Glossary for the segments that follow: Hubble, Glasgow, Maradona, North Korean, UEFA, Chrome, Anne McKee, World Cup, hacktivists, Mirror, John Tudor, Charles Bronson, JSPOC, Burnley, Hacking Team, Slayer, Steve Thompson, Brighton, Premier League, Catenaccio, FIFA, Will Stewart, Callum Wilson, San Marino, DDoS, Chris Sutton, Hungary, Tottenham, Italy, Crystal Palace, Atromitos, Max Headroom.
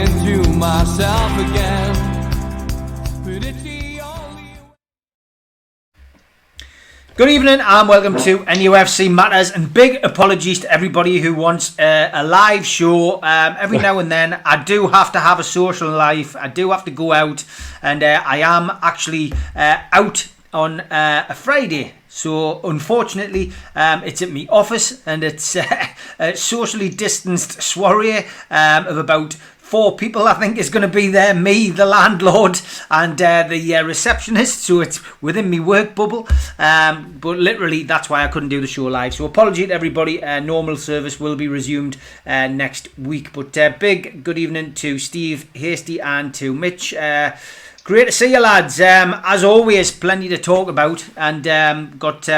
talking to myself again. But it's the only way. Good evening and welcome to NUFC Matters, and big apologies to everybody who wants a live show. Every now and then I do have to have a social life. I do have to go out, and I am actually out on a Friday. So, unfortunately, it's at my office, and it's a socially distanced soiree of about 4 people, I think, is going to be there. Me, the landlord, and the receptionist. So it's within me work bubble. But literally, that's why I couldn't do the show live. So apology to everybody. Normal service will be resumed next week. But big good evening to Steve Hasty and to Mitch. Great to see you, lads. As always, plenty to talk about, and got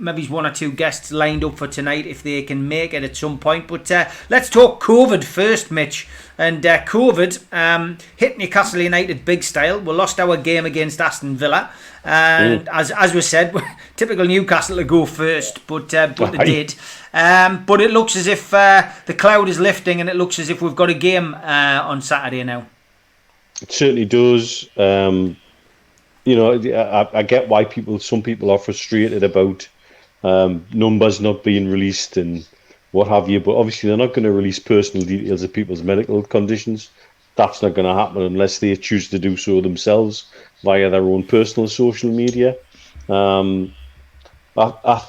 maybe one or two guests lined up for tonight if they can make it at some point. But let's talk COVID first, Mitch. And COVID hit Newcastle United big style. We lost our game against Aston Villa, and as we said, typical Newcastle to go first, but they did. But it looks as if the cloud is lifting, and it looks as if we've got a game on Saturday now. It certainly does. You know, I get why some people are frustrated about numbers not being released and what have you, but obviously they're not going to release personal details of people's medical conditions. That's not going to happen unless they choose to do so themselves via their own personal social media. I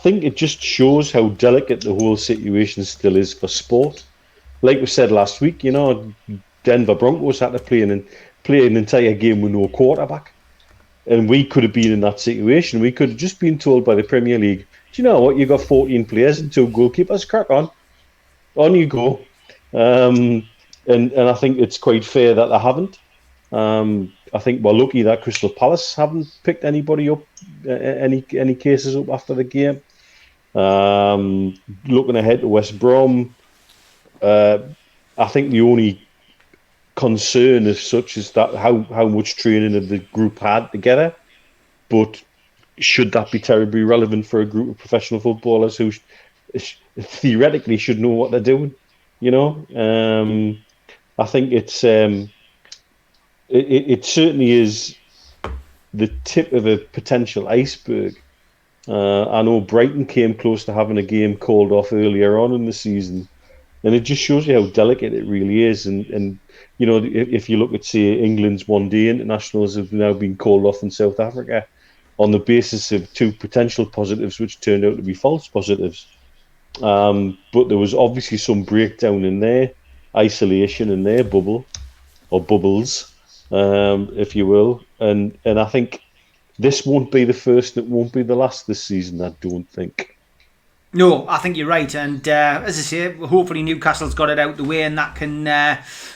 think it just shows how delicate the whole situation still is for sport. Like we said last week, you know, Denver Broncos had to play an entire game with no quarterback, and we could have been in that situation. We could have just been told by the Premier League, do you know what, you've got 14 players and 2 goalkeepers, crack on you go. And I think it's quite fair that they haven't. I think we're lucky that Crystal Palace haven't picked anybody up, any cases up after the game. Looking ahead to West Brom, I think the only concern as such is that how much training have the group had together, but should that be terribly relevant for a group of professional footballers who theoretically should know what they're doing? You know, I think it's it certainly is the tip of a potential iceberg. I know Brighton came close to having a game called off earlier on in the season, and it just shows you how delicate it really is. And you know, if you look at, say, England's one-day internationals have now been called off in South Africa on the basis of 2 potential positives, which turned out to be false positives. But there was obviously some breakdown in their isolation, in their bubble, or bubbles, if you will. And I think this won't be the first, it won't be the last this season, I don't think. No, I think you're right, and as I say, hopefully Newcastle's got it out the way, and that can,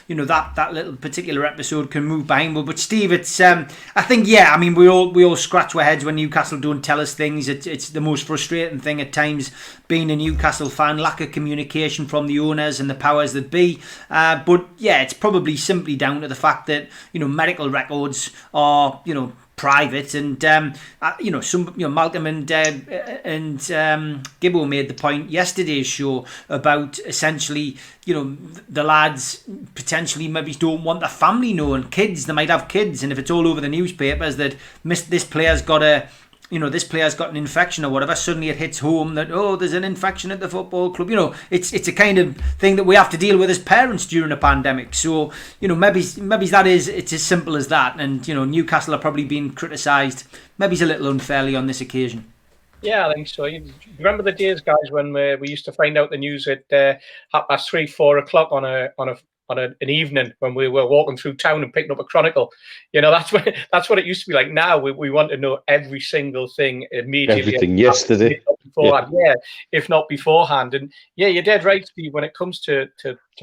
you know, that little particular episode can move behind. But Steve, it's, I think, yeah, I mean, we all scratch our heads when Newcastle don't tell us things. It's the most frustrating thing at times, being a Newcastle fan, lack of communication from the owners and the powers that be. But yeah, it's probably simply down to the fact that, you know, medical records are, you know, private, and you know, some, you know, Malcolm and Gibbo made the point yesterday's show about essentially, you know, the lads potentially maybe don't want their family knowing, kids, they might have kids, and if it's all over the newspapers that this player's got a, you know, this player's got an infection or whatever, suddenly it hits home that, oh, there's an infection at the football club. You know, it's a kind of thing that we have to deal with as parents during a pandemic. So, you know, maybe that is, it's as simple as that. And, you know, Newcastle are probably being criticised, maybe it's a little unfairly on this occasion. Yeah, I think so. You remember the days, guys, when we used to find out the news at 3, 4 o'clock on an evening when we were walking through town and picking up a Chronicle. You know, that's what it used to be like. Now we want to know every single thing immediately. Everything yesterday. Yeah, if not beforehand. And yeah, you're dead right, Steve, when it comes to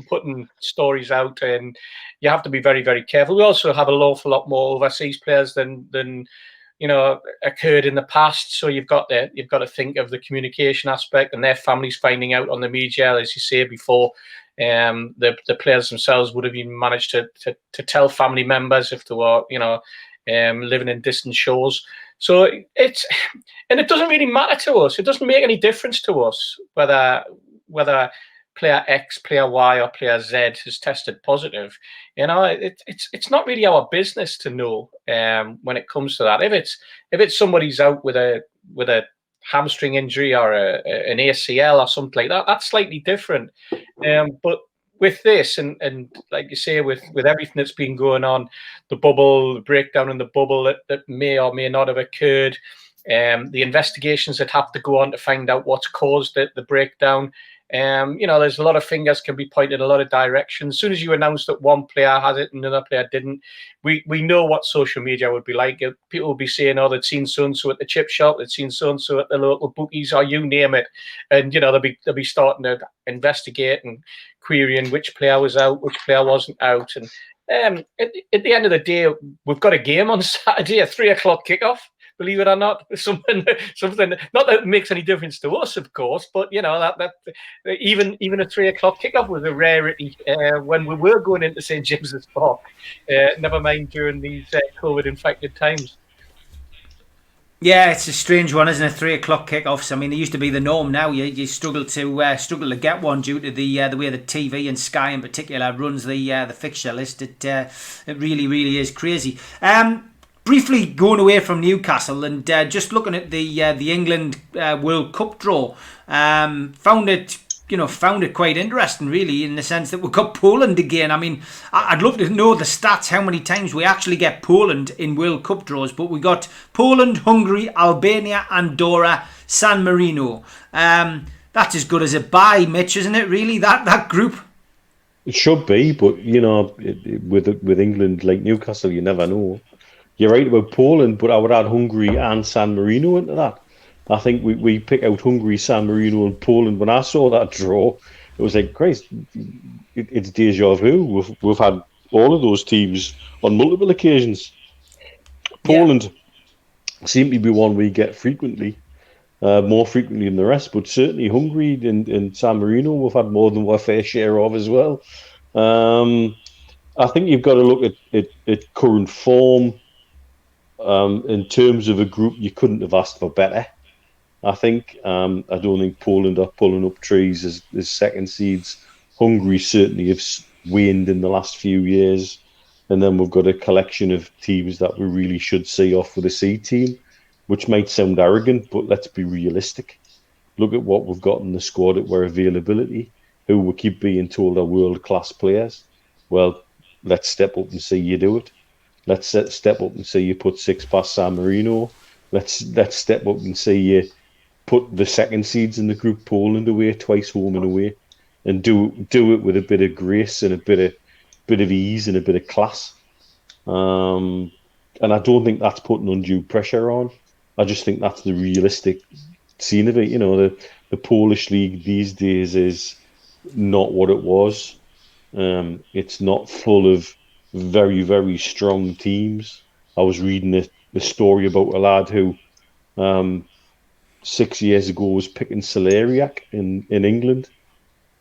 putting stories out, and you have to be very, very careful. We also have an awful lot more overseas players than you know, occurred in the past. So you've got to think of the communication aspect and their families finding out on the media, as you say before. The players themselves would have even managed to tell family members if they were, you know, living in distant shores. So it doesn't really matter to us. It doesn't make any difference to us whether player X, player Y, or player Z has tested positive. You know, it's not really our business to know when it comes to that. If it's somebody's out with a hamstring injury or an ACL or something like that, that's slightly different. But with this, and like you say, with everything that's been going on, the bubble, the breakdown in the bubble that may or may not have occurred, the investigations that have to go on to find out what's caused it, the breakdown, you know, there's a lot of fingers can be pointed in a lot of directions. As soon as you announce that one player has it and another player didn't, we know what social media would be like. People would be saying, oh, they'd seen so-and-so at the chip shop, they'd seen so-and-so at the local bookies, or you name it. And, you know, they'll be starting to investigate and querying which player was out, which player wasn't out. And at the end of the day, we've got a game on Saturday, a 3 o'clock kickoff. Believe it or not, something. Not that it makes any difference to us, of course, but you know that even a 3 o'clock kickoff was a rarity when we were going into St James's Park. Never mind during these COVID-infected times. Yeah, it's a strange one, isn't it? 3 o'clock kickoffs. I mean, it used to be the norm. Now you struggle to get one due to the way the TV and Sky in particular runs the fixture list. It really is crazy. Briefly going away from Newcastle and just looking at the England World Cup draw, found it quite interesting, really, in the sense that we've got Poland again. I mean, I'd love to know the stats, how many times we actually get Poland in World Cup draws, but we got Poland, Hungary, Albania, Andorra, San Marino. That's as good as a bye, Mitch, isn't it? Really, that group. It should be, but you know, with England like Newcastle, you never know. You're right about Poland, but I would add Hungary and San Marino into that. I think we pick out Hungary, San Marino and Poland. When I saw that draw, it was like, Christ, it's deja vu. We've had all of those teams on multiple occasions. Poland seem to be one we get frequently, more frequently than the rest, but certainly Hungary and San Marino we've had more than our fair share of as well. I think you've got to look at current form. In terms of a group, you couldn't have asked for better. I think I don't think Poland are pulling up trees as second seeds. Hungary certainly have waned in the last few years, and then we've got a collection of teams that we really should see off with a C team, which might sound arrogant, but let's be realistic. Look at what we've got in the squad at our availability, who we keep being told are world-class players. Well, let's step up and see you do it. Let's step up and see you put six past San Marino. Let's step up and see you put the second seeds in the group Poland away, twice home and away, and do it with a bit of grace and a bit of ease and a bit of class. And I don't think that's putting undue pressure on. I just think that's the realistic scene of it. You know, the Polish league these days is not what it was. It's not full of very, very strong teams. I was reading a story about a lad who 6 years ago was picking celeriac in England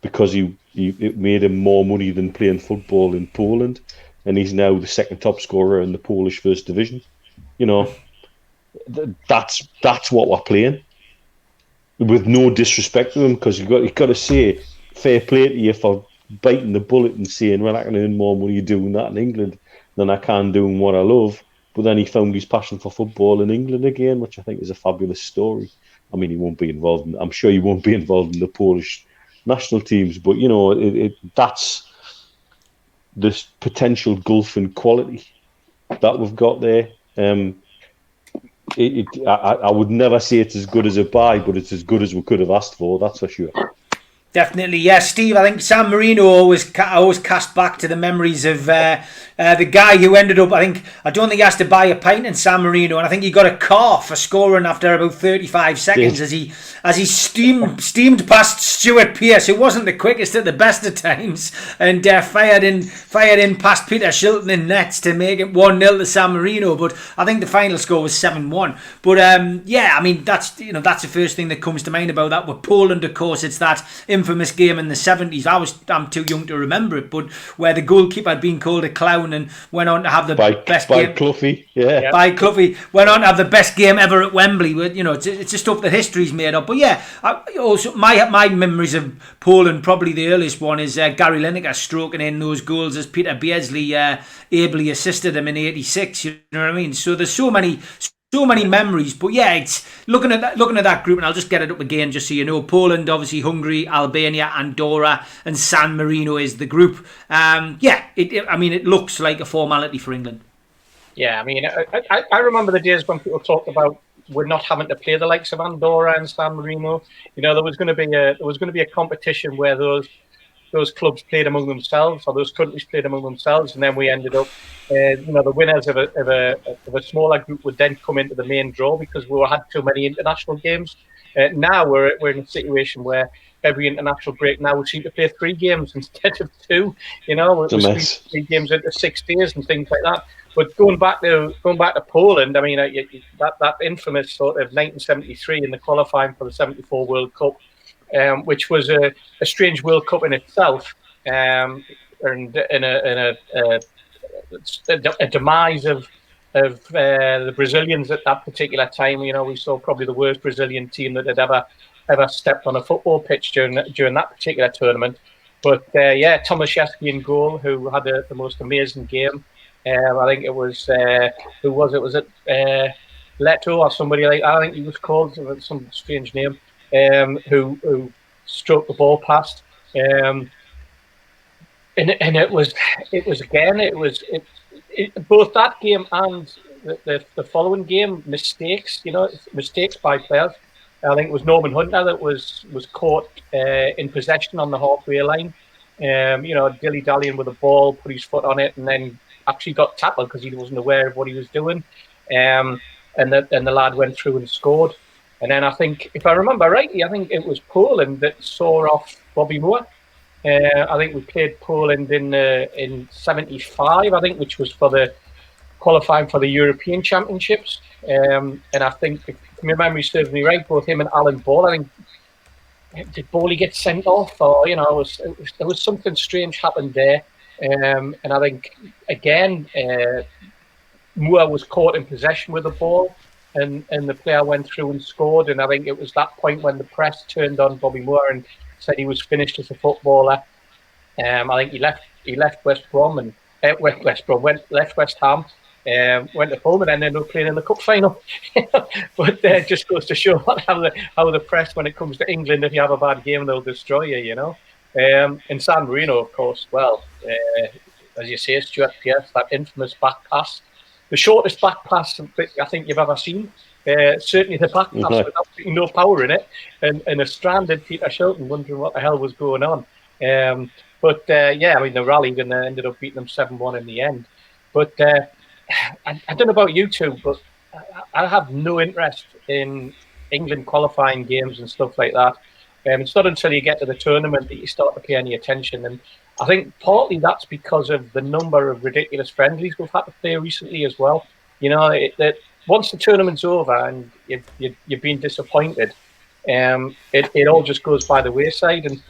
because it made him more money than playing football in Poland, and he's now the second top scorer in the Polish first division. You know, that's what we're playing. With no disrespect to him, because you've got to say fair play to you for biting the bullet and saying, well, I can earn more money doing that in England than I can doing what I love. But then he found his passion for football in England again, which I think is a fabulous story. I mean, I'm sure he won't be involved in the Polish national teams, but you know, that's this potential gulf in quality that we've got there. I would never say it's as good as a buy, but it's as good as we could have asked for, that's for sure. Definitely, yeah, Steve. I think San Marino always cast back to the memories of the guy who ended up. I don't think he has to buy a pint in San Marino, and I think he got a car for scoring after about 35 seconds as he steamed past Stuart Pearce, who wasn't the quickest at the best of times, and fired in past Peter Shilton in nets to make it 1-0 to San Marino. But I think the final score was 7-1. But yeah, I mean that's the first thing that comes to mind about that. With Poland, of course, it's that infamous game in the 70s. I'm too young to remember it, but where the goalkeeper had been called a clown and went on to have the best game. By Cloughy, yeah. By Cloughy. Went on to have the best game ever at Wembley. You know, it's just stuff that history's made up. But yeah, also my memories of Poland, probably the earliest one, is Gary Lineker stroking in those goals as Peter Beardsley ably assisted him in 86. You know what I mean? So there's so many memories, but yeah, it's looking at that group, and I'll just get it up again just so you know. Poland, obviously Hungary, Albania, Andorra, and San Marino is the group. It looks like a formality for England. Yeah, I mean, I remember the days when people talked about we're not having to play the likes of Andorra and San Marino. You know, there was going to be a competition where those clubs played among themselves, or those countries played among themselves, and then we ended up, the winners of a smaller group would then come into the main draw because we had too many international games. Now we're in a situation where every international break now we seem to play 3 games instead of 2. You know, it's a mess. 3 games into 6 days and things like that. But going back to Poland, I mean, that infamous sort of 1973 in the qualifying for the 74 World Cup. Which was a strange World Cup in itself, and in a demise of the Brazilians at that particular time. You know, we saw probably the worst Brazilian team that had ever stepped on a football pitch during that particular tournament. But Tomaszewski in goal, who had the most amazing game. I think it was who was it? Was it Leto or somebody like that? I think he was called some strange name. Who stroked the ball past, and it was both that game and the following game mistakes by players. I think it was Norman Hunter that was caught in possession on the halfway line, dilly dallying with the ball, put his foot on it, and then actually got tackled because he wasn't aware of what he was doing, and the lad went through and scored. And then I think, if I remember rightly, I think it was Poland that saw off Bobby Moore. I think we played Poland in 75, I think, which was for the qualifying for the European Championships. And I think, if my memory serves me right, both him and Alan Ball, I think, did Bally get sent off? Or, there was something strange happened there. And I think, again, Moore was caught in possession with the ball. And the player went through and scored, and I think it was that point when the press turned on Bobby Moore and said he was finished as a footballer. I think he left West Brom and left West Ham, went to Fulham, and then ended up playing in the cup final. But that just goes to show how the press, when it comes to England, if you have a bad game, they'll destroy you. You know, in San Marino, of course. Well, as you say, Stuart Pearce, that infamous back pass. The shortest back pass I think you've ever seen. Certainly the back pass with absolutely no power in it, and a stranded Peter Shilton wondering what the hell was going on. They rallied and they ended up beating them 7-1 in the end. But I don't know about you two, but I have no interest in England qualifying games and stuff like that. It's not until you get to the tournament that you start to pay any attention. And I think partly that's because of the number of ridiculous friendlies we've had to play recently as well. You know, that once the tournament's over and you've been disappointed, it all just goes by the wayside. And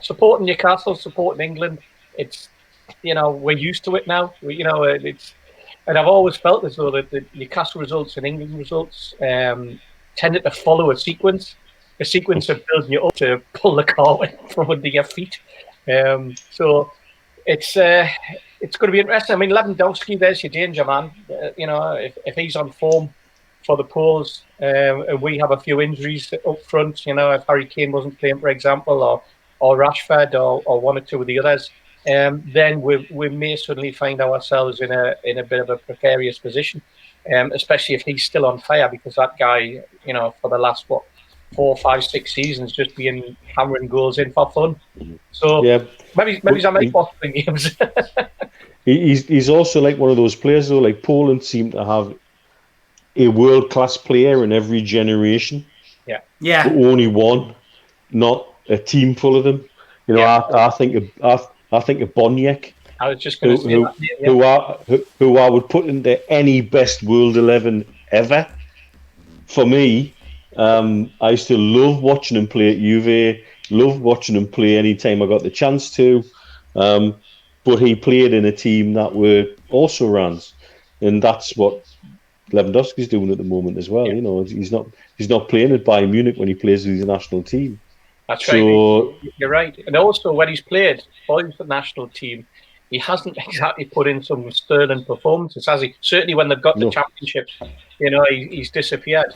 supporting Newcastle, supporting England, it's, we're used to it now. And I've always felt as though that the Newcastle results and England results tended to follow a sequence. A sequence of building you up to pull the carpet from under your feet. So it's going to be interesting. I mean, Lewandowski, there's your danger, man. If he's on form for the polls, and we have a few injuries up front, if Harry Kane wasn't playing, for example, or Rashford or one or two of the others, then we may suddenly find ourselves in a bit of a precarious position, especially if he's still on fire, because that guy, for the last, 4, 5, 6 seasons, just being hammering goals in for fun. So maybe he's on my boxing games. he's also like one of those players though. Like Poland seem to have a world class player in every generation. Yeah. But only one, not a team full of them. I think of Boniek. I was just going to say that. Yeah. Who I would put into any best World 11 ever. For me. I used to love watching him play at Juve, loved watching him play any time I got the chance to. But he played in a team that were also rans, and that's what Lewandowski's doing at the moment as well. Yeah. You know, he's not playing at Bayern Munich when he plays with his national team. That's right. So, you're right. And also, when he's played for the national team, he hasn't exactly put in some sterling performances, has he? Certainly when they've got the championships, you know, he's disappeared,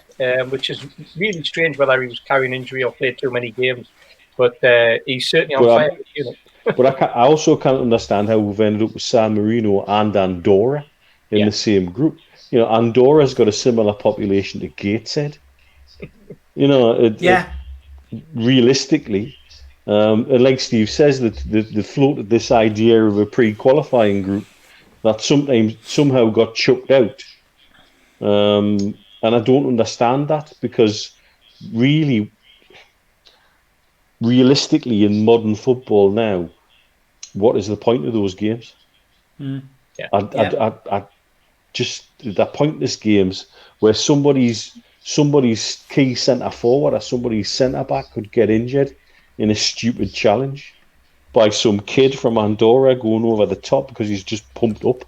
which is really strange, whether he was carrying injury or played too many games. But he's certainly on fire. You know. But I also can't understand how we've ended up with San Marino and Andorra in the same group. You know, Andorra's got a similar population to Gateshead. You know, realistically, and like Steve says, that they floated this idea of a pre-qualifying group that sometimes somehow got chucked out, and I don't understand that, because really, realistically, in modern football now, what is the point of those games? I just, they're pointless games where somebody's key centre forward or somebody's centre back could get injured in a stupid challenge by some kid from Andorra going over the top because he's just pumped up,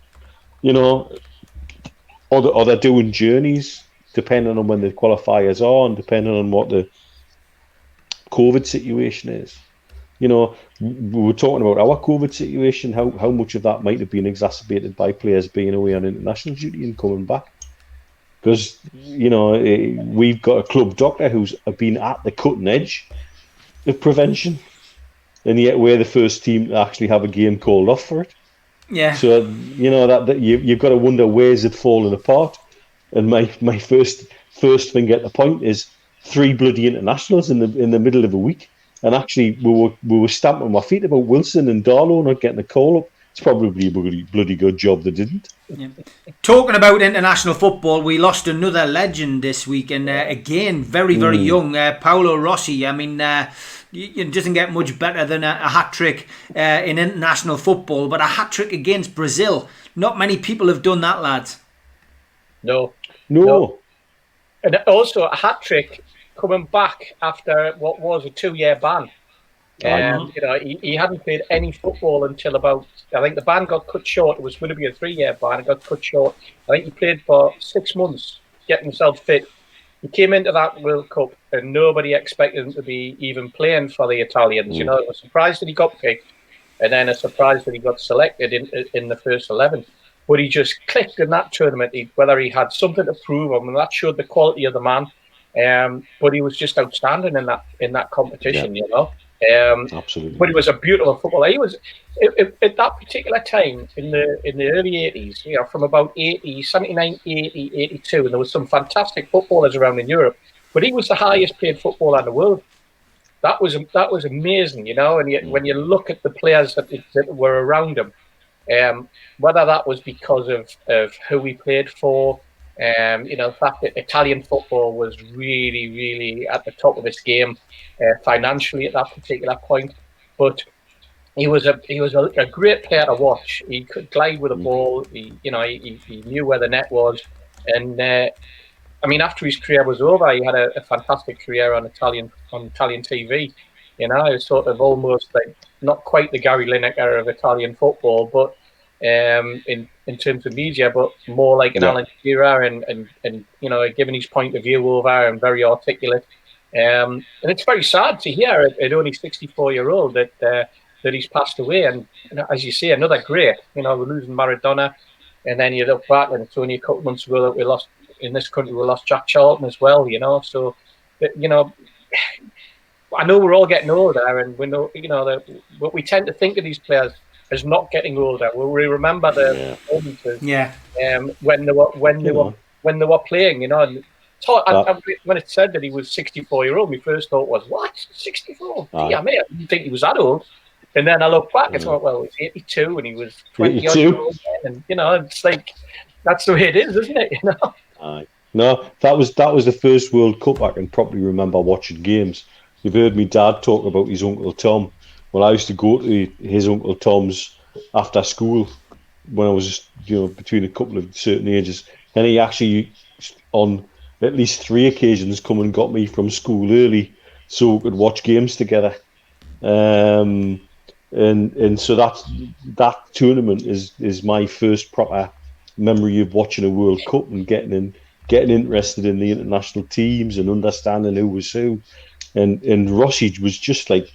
you know, or they're doing journeys depending on when the qualifiers are and depending on what the COVID situation is. You know, we were talking about our COVID situation, how much of that might have been exacerbated by players being away on international duty and coming back. Because, you know, we've got a club doctor who's been at the cutting edge of prevention, and yet we're the first team to actually have a game called off for it. Yeah. So, you know, that you've got to wonder, where's it falling apart? And my first thing at the point is 3 bloody internationals in the middle of a week, and actually we were stamping our feet about Wilson and Darlow not getting a call up. It's probably a bloody good job they didn't. Yeah. Talking about international football, we lost another legend this week, and again, very, very young, Paolo Rossi. I mean, it doesn't get much better than a hat-trick in international football, but a hat-trick against Brazil. Not many people have done that, lads. No. And also, a hat-trick coming back after what was a 2-year ban. You know, he hadn't played any football until about, I think the ban got cut short. It was going to be a 3-year ban. It got cut short. I think he played for 6 months, getting himself fit. He came into that World Cup, and nobody expected him to be even playing for the Italians. You know, it was a surprise that he got picked, and then a surprise that he got selected in the first 11. But he just clicked in that tournament, whether he had something to prove. I mean, that showed the quality of the man. But he was just outstanding in that competition, you know. Absolutely. But he was a beautiful footballer. He was at that particular time in the early 80s, you know, from about 80, 79, 80, 82, and there was some fantastic footballers around in Europe. But he was the highest paid footballer in the world. That was amazing, you know. And when you look at the players that were around him, whether that was because of who he played for, you know, the fact that Italian football was really, really at the top of its game financially at that particular point. But he was a great player to watch. He could glide with a ball. He knew where the net was. And I mean, after his career was over, he had a fantastic career on Italian TV. You know, it was sort of almost like not quite the Gary Lineker of Italian football, but in terms of media, but more like an Alan Shearer and you know, giving his point of view over and very articulate. And it's very sad to hear at only 64-year-old that he's passed away. And as you say, another great. You know, we're losing Maradona, and then you look back, and it's only a couple months ago that we lost in this country. We lost Jack Charlton as well. You know, so you know. I know we're all getting older, and we know, you know, what we tend to think of these players as not getting older. We remember the performances when they were playing. You know, and when it said that he was 64-year-old, my first thought was, "What? 64? Yeah, I mean, I didn't think he was that old." And then I look back and thought, "Well, he's 82, and he was 20-odd years old." And you know, it's like that's the way it is, isn't it? You know. No, that was the first World Cup I can probably remember watching games. You've heard me dad talk about his Uncle Tom. Well, I used to go to his Uncle Tom's after school when I was, you know, between a couple of certain ages. And he actually, on at least three occasions come and got me from school early so we could watch games together. And so that tournament is my first proper memory of watching a World Cup and getting interested in the international teams and understanding who was who. And Rosich was just like,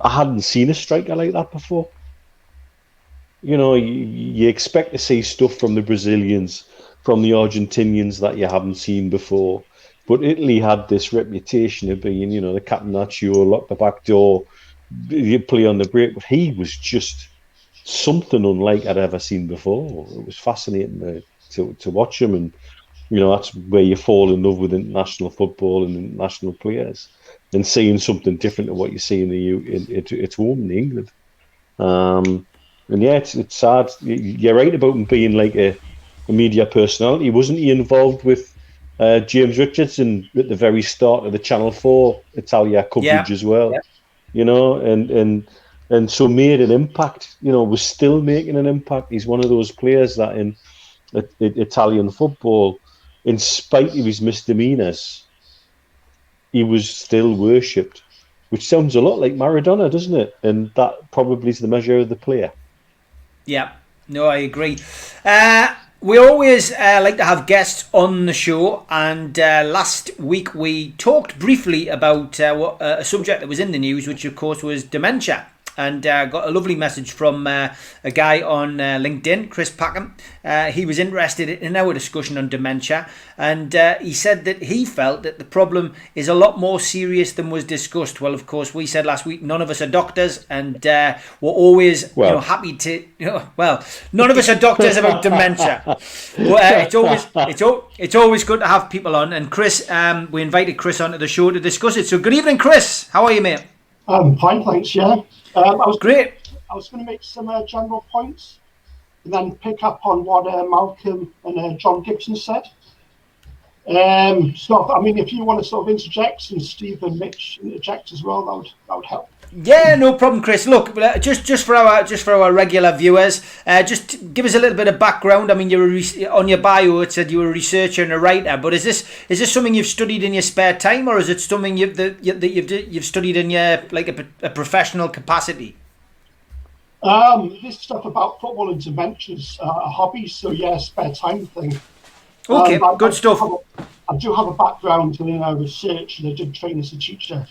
I hadn't seen a striker like that before. You know, you expect to see stuff from the Brazilians, from the Argentinians that you haven't seen before. But Italy had this reputation of being, you know, the Catenaccio, lock the back door, you play on the break. But he was just something unlike I'd ever seen before. It was fascinating to watch him. And, you know, that's where you fall in love with international football and international players and seeing something different to what you see in it's home in England. And yeah, it's sad. You're right about him being like a media personality. Wasn't he involved with James Richardson at the very start of the Channel 4 Italia coverage as well? Yeah. You know, and so made an impact, you know, was still making an impact. He's one of those players that in Italian football, in spite of his misdemeanors, he was still worshipped, which sounds a lot like Maradona, doesn't it? And that probably is the measure of the player. Yeah, no, I agree. We always like to have guests on the show, and last week we talked briefly about a subject that was in the news, which of course was dementia. And got a lovely message from a guy on LinkedIn, Chris Packham. He was interested in our discussion on dementia, and he said that he felt that the problem is a lot more serious than was discussed. Well, of course, we said last week none of us are doctors, and we're always happy to none of us are doctors about dementia. But, it's always good to have people on. And Chris, we invited Chris onto the show to discuss it. So good evening, Chris. How are you, mate? I'm fine, thanks. Yeah. I was going to make some general points and then pick up on what Malcolm and John Gibson said. So, I mean, if you want to sort of interject and Steve and Mitch interject as well, that would help. Yeah, no problem, Chris. Look, just for our regular viewers, just give us a little bit of background. I mean, on your bio it said you were a researcher and a writer, but is this something you've studied in your spare time, or is it something you've studied in your a professional capacity? This stuff about football and dementia's a hobby, so yeah, spare time thing. Okay, good stuff. I do have a background in research, and I did train as a teacher.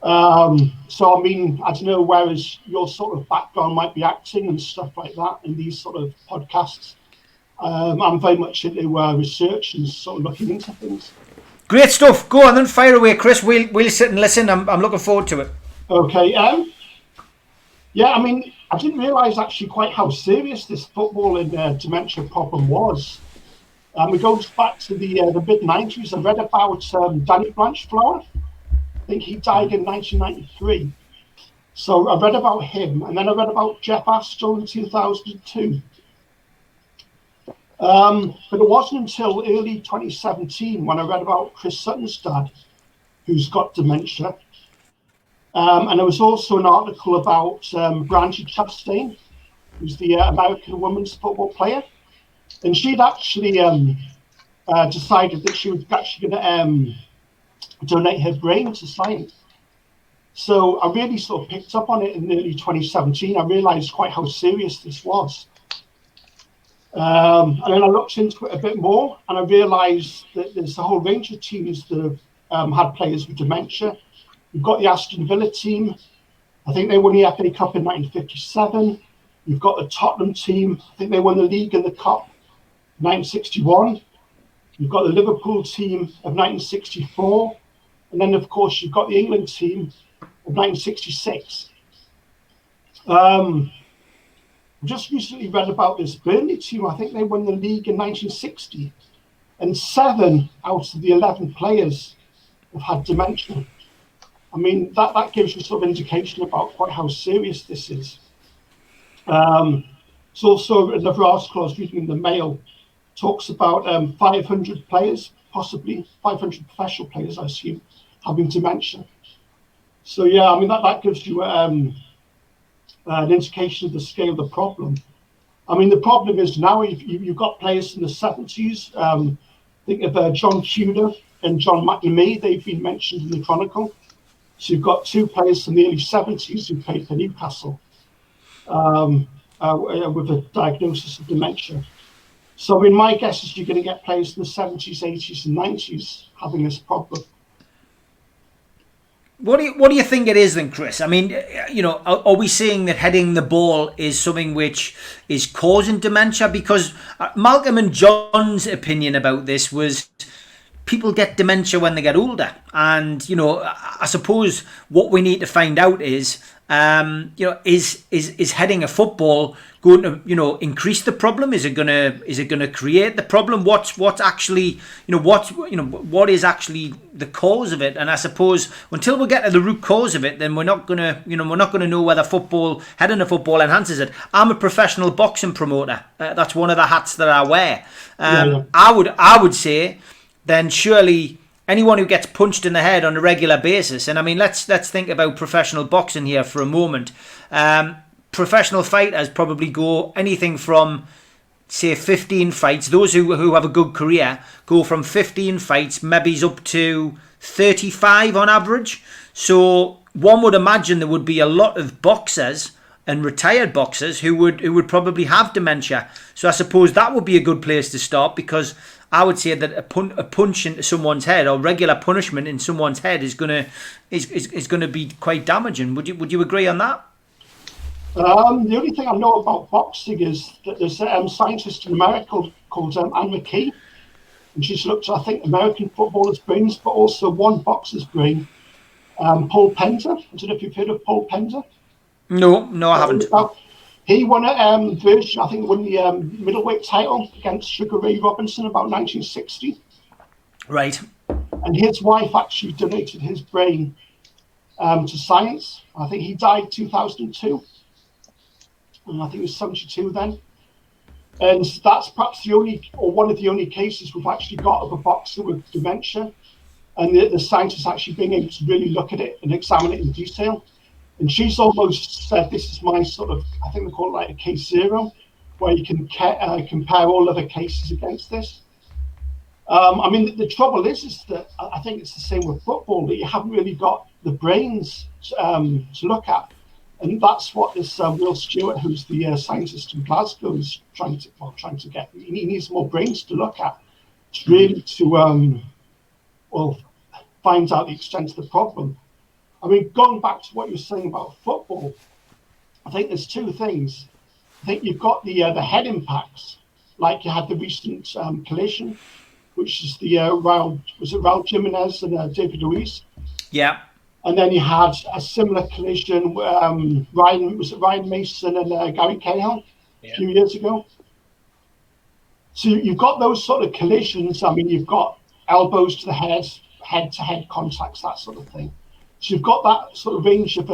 So I mean, I don't know, whereas your sort of background might be acting and stuff like that in these sort of podcasts, I'm very much into research and sort of looking into things. Great stuff. Go on then, fire away, Chris. We'll sit and listen. I'm looking forward to it. Okay. Yeah, I mean, I didn't realise actually quite how serious this football and dementia problem was. It goes back to the mid 90s. I read about Danny Blanchflower. I think he died in 1993, so I read about him, and then I read about Jeff Astle in 2002. But it wasn't until early 2017 when I read about Chris Sutton's dad, who's got dementia, and there was also an article about Brandy Chastain, who's the American women's football player, and she'd actually decided that she was actually going to donate her brain to science. So I really sort of picked up on it in early 2017. I realised quite how serious this was. And then I looked into it a bit more, and I realised that there's a whole range of teams that have had players with dementia. You've got the Aston Villa team. I think they won the FA Cup in 1957. You've got the Tottenham team. I think they won the league and the cup in 1961. You've got the Liverpool team of 1964. And then, of course, you've got the England team of 1966. I just recently read about this Burnley team. I think they won the league in 1960. And 7 out of the 11 players have had dementia. I mean, that gives you sort of indication about quite how serious this is. It's also another article I was reading in the Mail. Talks about 500 players, possibly 500 professional players, I assume, having dementia. So yeah, I mean that gives you an indication of the scale of the problem. I mean, the problem is now you've got players in the 70s Think of John Tudor and John McNamee. They've been mentioned in the Chronicle. So you've got two players from the early 70s who played for Newcastle with a diagnosis of dementia. So in my guess is you're going to get players in the 70s, 80s and 90s having this problem. What do you think it is then, Chris? I mean, you know, are we seeing that heading the ball is something which is causing dementia? Because Malcolm and John's opinion about this was people get dementia when they get older. And, you know, I suppose what we need to find out is, you know, is heading a football going to, you know, increase the problem? Is it going to create the problem? What is actually the cause of it? And I suppose until we get to the root cause of it, then we're not going to know whether heading a football enhances it. I'm a professional boxing promoter. That's one of the hats that I wear. Yeah. I would say then surely anyone who gets punched in the head on a regular basis, and I mean, let's think about professional boxing here for a moment. Professional fighters probably go anything from, say, 15 fights. Those who have a good career go from 15 fights, maybe up to 35 on average. So one would imagine there would be a lot of boxers and retired boxers who would probably have dementia. So I suppose that would be a good place to start, because I would say that a punch into someone's head or regular punishment in someone's head is gonna be quite damaging. Would you agree on that? The only thing I know about boxing is that there's a scientist in America called Anne McKee, and she's looked at, I think, American footballers' brains, but also one boxer's brain, Paul Pender. I don't know if you've heard of Paul Pender. No, I haven't. He won a version, I think, won the middleweight title against Sugar Ray Robinson about 1960. Right. And his wife actually donated his brain to science. I think he died 2002, and I think he was 72 then. And that's perhaps the only, or one of the only cases we've actually got of a boxer with dementia, and the scientists actually being able to really look at it and examine it in detail. And she's almost said, this is my sort of, I think they call it like a case zero, where you can compare all other cases against this. I mean, the trouble is that I think it's the same with football, that you haven't really got the brains to look at. And that's what this Will Stewart, who's the scientist in Glasgow, is trying to get. He needs more brains to look at, to really find out the extent of the problem. I mean, going back to what you were saying about football, I think there's two things. I think you've got the head impacts, like you had the recent collision, which is the Raul Jimenez and David Luiz. Yeah. And then you had a similar collision where Ryan Mason and Gary Cahill a few years ago. So you've got those sort of collisions. I mean, you've got elbows to the head, head-to-head contacts, that sort of thing. So you've got that sort of range of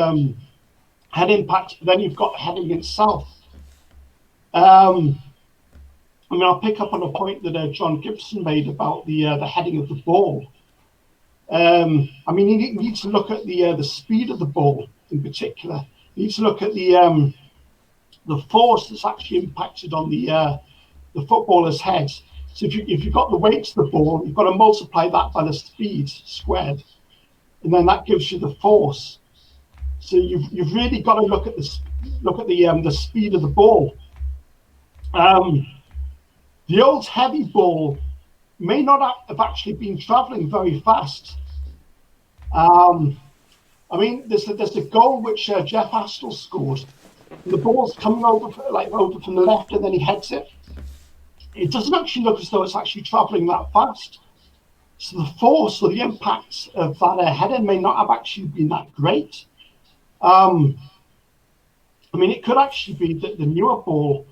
head impacts, but then you've got heading itself. I mean, I'll pick up on a point that John Gibson made about the heading of the ball. I mean, you need to look at the speed of the ball in particular. You need to look at the force that's actually impacted on the footballer's head. So if you've got the weight of the ball, you've got to multiply that by the speed squared. And then that gives you the force. So you've really got to look at the speed of the ball. The old heavy ball may not have actually been travelling very fast. I mean, there's a goal which Jeff Astle scored. The ball's coming over from the left, and then he heads it. It doesn't actually look as though it's actually travelling that fast. So the force or the impacts of that header may not have actually been that great. I mean, it could actually be that the newer ball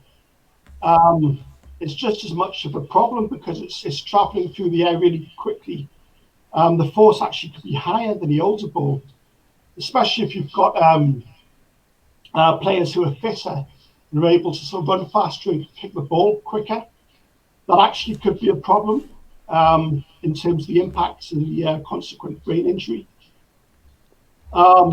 is just as much of a problem because it's travelling through the air really quickly. The force actually could be higher than the older ball, especially if you've got players who are fitter and are able to sort of run faster and pick the ball quicker. That actually could be a problem. In terms of the impacts and the consequent brain injury. So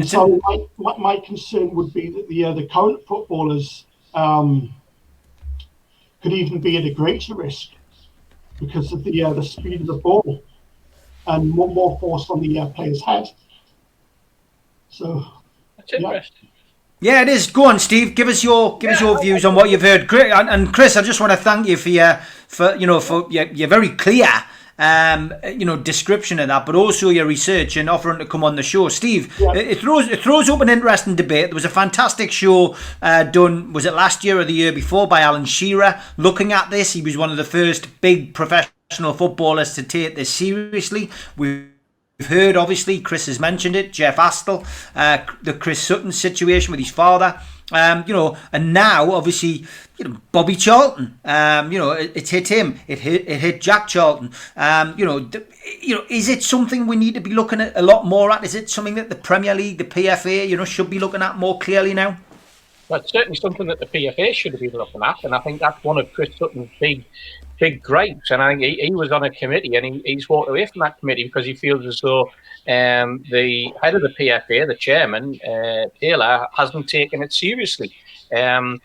my concern would be that the current footballers could even be at a greater risk because of the speed of the ball and more force on the player's head. So that's interesting. Yeah, it is. Go on, Steve. Give us your views on what you've heard. Great. And Chris, I just want to thank you for your very clear description of that, but also your research and offering to come on the show. Steve, yeah. It throws up an interesting debate. There was a fantastic show done, was it last year or the year before, by Alan Shearer looking at this. He was one of the first big professional footballers to take this seriously. We've heard, obviously, Chris has mentioned it, Jeff Astle, the Chris Sutton situation with his father, and now, obviously, Bobby Charlton, it hit Jack Charlton, is it something we need to be looking at a lot more at? Is it something that the Premier League, the PFA, should be looking at more clearly now? Well, it's certainly something that the PFA should be looking at, and I think that's one of Chris Sutton's big gripes, and I think he was on a committee and he's walked away from that committee because he feels as though the head of the PFA, the chairman, Taylor, hasn't taken it seriously. I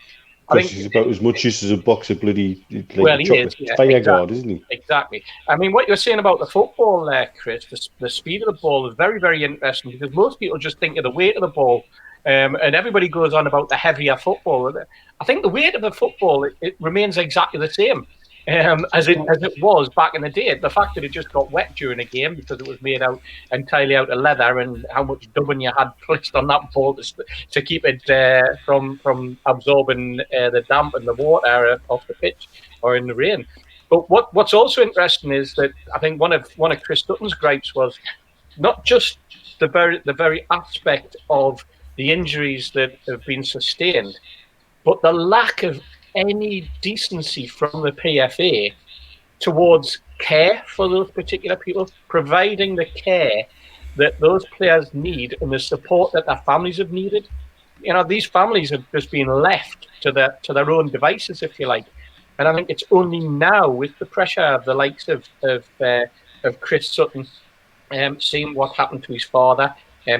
think he's about as much use as a box of bloody chocolate. Yeah, fire guard, isn't he? Exactly. I mean, what you're saying about the football there, Chris, the speed of the ball is very, very interesting because most people just think of the weight of the ball. And everybody goes on about the heavier football. I think the weight of the football, it remains exactly the same as it was back in the day. The fact that it just got wet during a game because it was made out entirely out of leather, and how much dubbing you had placed on that ball to keep it from absorbing the damp and the water off the pitch or in the rain. But what's also interesting is that I think one of Chris Sutton's gripes was not just the very aspect of the injuries that have been sustained, but the lack of any decency from the PFA towards care for those particular people, providing the care that those players need and the support that their families have needed. These families have just been left to their own devices, if you like. And I think it's only now, with the pressure of the likes of Chris Sutton, seeing what happened to his father,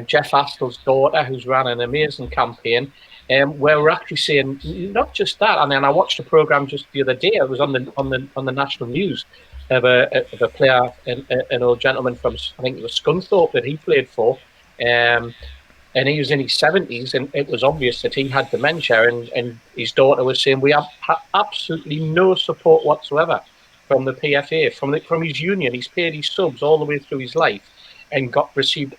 Jeff Astle's daughter, who's ran an amazing campaign, where we're actually seeing not just that. I mean, I watched a program just the other day. It was on the national news of a player, an old gentleman from, I think it was Scunthorpe, that he played for, and he was in his 70s, and it was obvious that he had dementia, and his daughter was saying we have absolutely no support whatsoever from the PFA, from his union. He's paid his subs all the way through his life, and received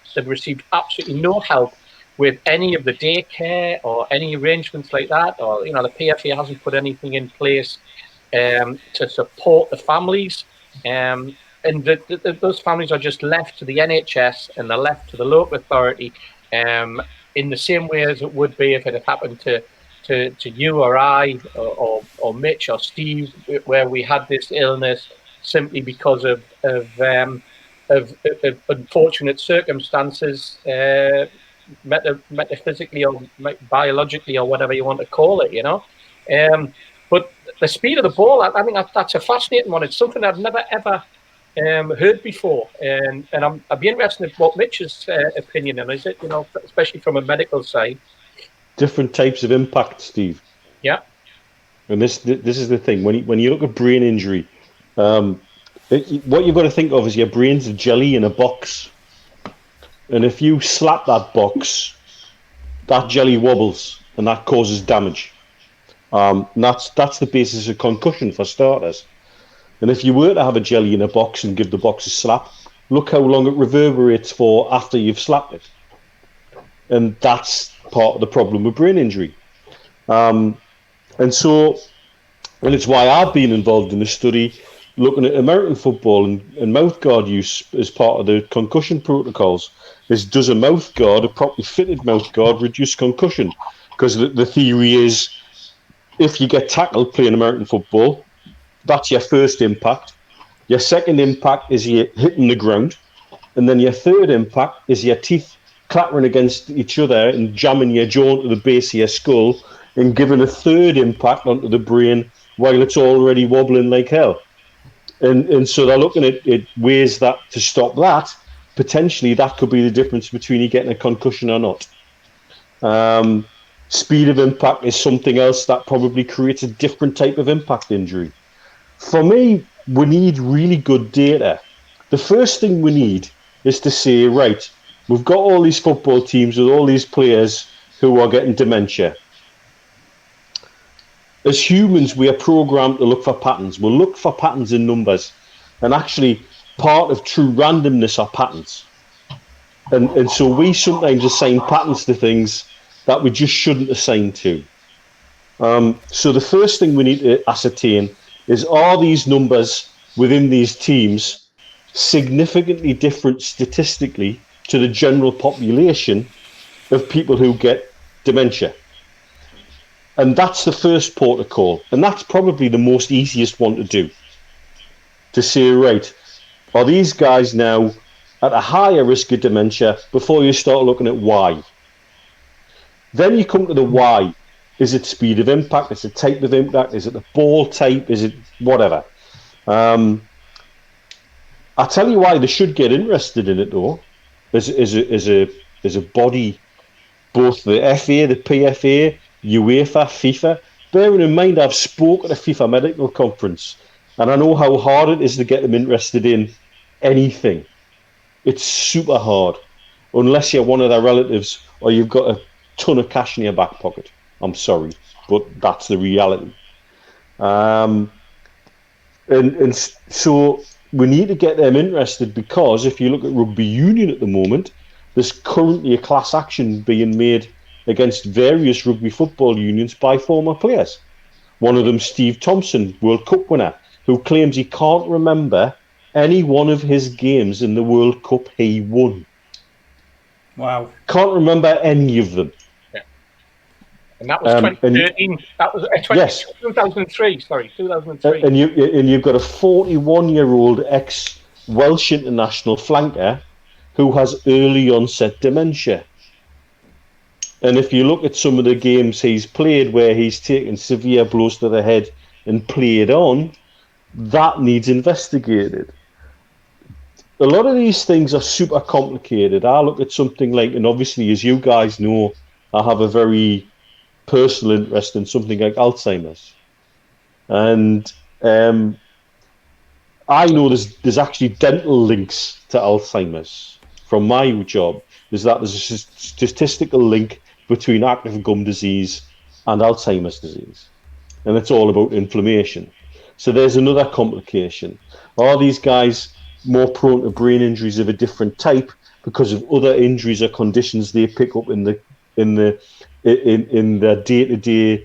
absolutely no help with any of the daycare or any arrangements like that. Or, the PFA hasn't put anything in place to support the families. And those families are just left to the NHS, and they're left to the local authority in the same way as it would be if it had happened to you or I or Mitch or Steve, where we had this illness simply because of unfortunate circumstances, metaphysically or biologically or whatever you want to call it, But the speed of the ball, I mean, that's a fascinating one. It's something I've never, ever heard before. And I'd be interested in what Mitch's opinion is it, especially from a medical side. Different types of impact, Steve. Yeah. And this is the thing. When you look at brain injury, what you've got to think of is your brain's a jelly in a box, and if you slap that box, that jelly wobbles and that causes damage. And that's the basis of concussion, for starters. And if you were to have a jelly in a box and give the box a slap, look how long it reverberates for after you've slapped it. And that's part of the problem with brain injury. And it's why I've been involved in this study, looking at American football and mouth guard use as part of the concussion protocols. Does a mouth guard, a properly fitted mouth guard, reduce concussion? Because the theory is, if you get tackled playing American football, that's your first impact. Your second impact is you hitting the ground. And then your third impact is your teeth clattering against each other and jamming your jaw into the base of your skull and giving a third impact onto the brain while it's already wobbling like hell. And so they're looking at it, ways that to stop that. Potentially, that could be the difference between you getting a concussion or not. Speed of impact is something else that probably creates a different type of impact injury. For me, we need really good data. The first thing we need is to say, right, we've got all these football teams with all these players who are getting dementia. As humans, we are programmed to look for patterns. We'll look for patterns in numbers. And actually, part of true randomness are patterns. And so we sometimes assign patterns to things that we just shouldn't assign to. So the first thing we need to ascertain is, are these numbers within these teams significantly different statistically to the general population of people who get dementia? And that's the first port of call. And that's probably the most easiest one to do. To say, right, are these guys now at a higher risk of dementia before you start looking at why? Then you come to the why. Is it speed of impact? Is it type of impact? Is it the ball type? Is it whatever? I'll tell you why they should get interested in it, though, as a body, both the FA, the PFA, UEFA, FIFA. Bearing in mind, I've spoken at a FIFA medical conference, and I know how hard it is to get them interested in anything. It's super hard, unless you're one of their relatives or you've got a ton of cash in your back pocket. I'm sorry, but that's the reality. And so we need to get them interested, because if you look at rugby union at the moment, there's currently a class action being made against various rugby football unions by former players. One of them, Steve Thompson, World Cup winner, who claims he can't remember any one of his games in the World Cup he won. Wow. Can't remember any of them. Yeah. And that was 2013. That was 2003, sorry, 2003. And you've got a 41-year-old ex-Welsh international flanker who has early onset dementia. And if you look at some of the games he's played where he's taken severe blows to the head and played on, that needs investigated. A lot of these things are super complicated. I look at something like, and obviously, as you guys know, I have a very personal interest in something like Alzheimer's. And I know there's actually dental links to Alzheimer's from my job. Is that there's a statistical link between active gum disease and Alzheimer's disease. And it's all about inflammation. So there's another complication. Are these guys more prone to brain injuries of a different type because of other injuries or conditions they pick up in their day-to-day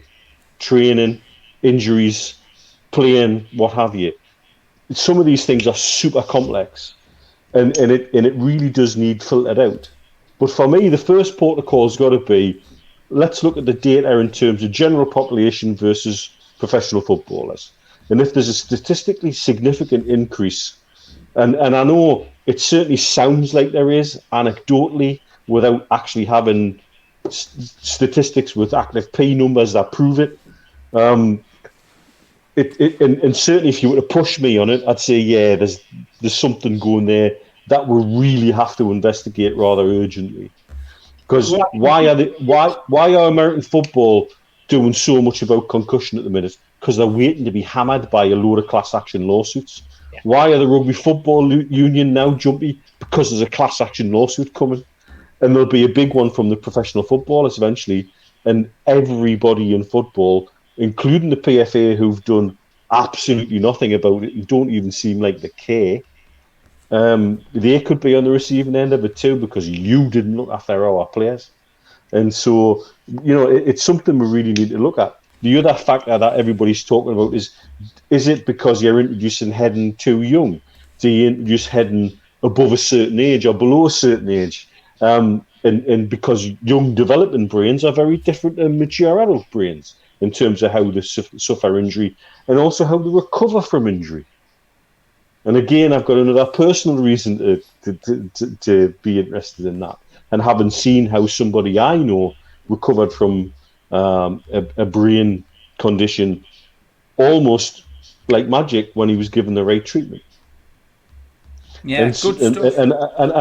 training, injuries, playing, what have you? Some of these things are super complex, and it really does need filtered out. But for me, the first port of call has got to be, let's look at the data in terms of general population versus professional footballers. And if there's a statistically significant increase, and I know it certainly sounds like there is anecdotally without actually having statistics with active P numbers that prove it. And certainly if you were to push me on it, I'd say, yeah, there's something going there that we really have to investigate rather urgently. Because why are American football doing so much about concussion at the minute? Because they're waiting to be hammered by a load of class action lawsuits. Yeah. Why are the rugby football union now jumpy? Because there's a class action lawsuit coming. And there'll be a big one from the professional footballers eventually. And everybody in football, including the PFA, who've done absolutely nothing about it and don't even seem like they care, they could be on the receiving end of it too, because you didn't look after our players. And so, you know, it's something we really need to look at. The other factor that everybody's talking about is it because you're introducing heading too young? Do you introduce heading above a certain age or below a certain age? And because young developing brains are very different than mature adult brains in terms of how they suffer injury and also how they recover from injury. And again, I've got another personal reason to be interested in that, and having seen how somebody I know recovered from a brain condition almost like magic when he was given the right treatment. Yeah, and, good stuff. And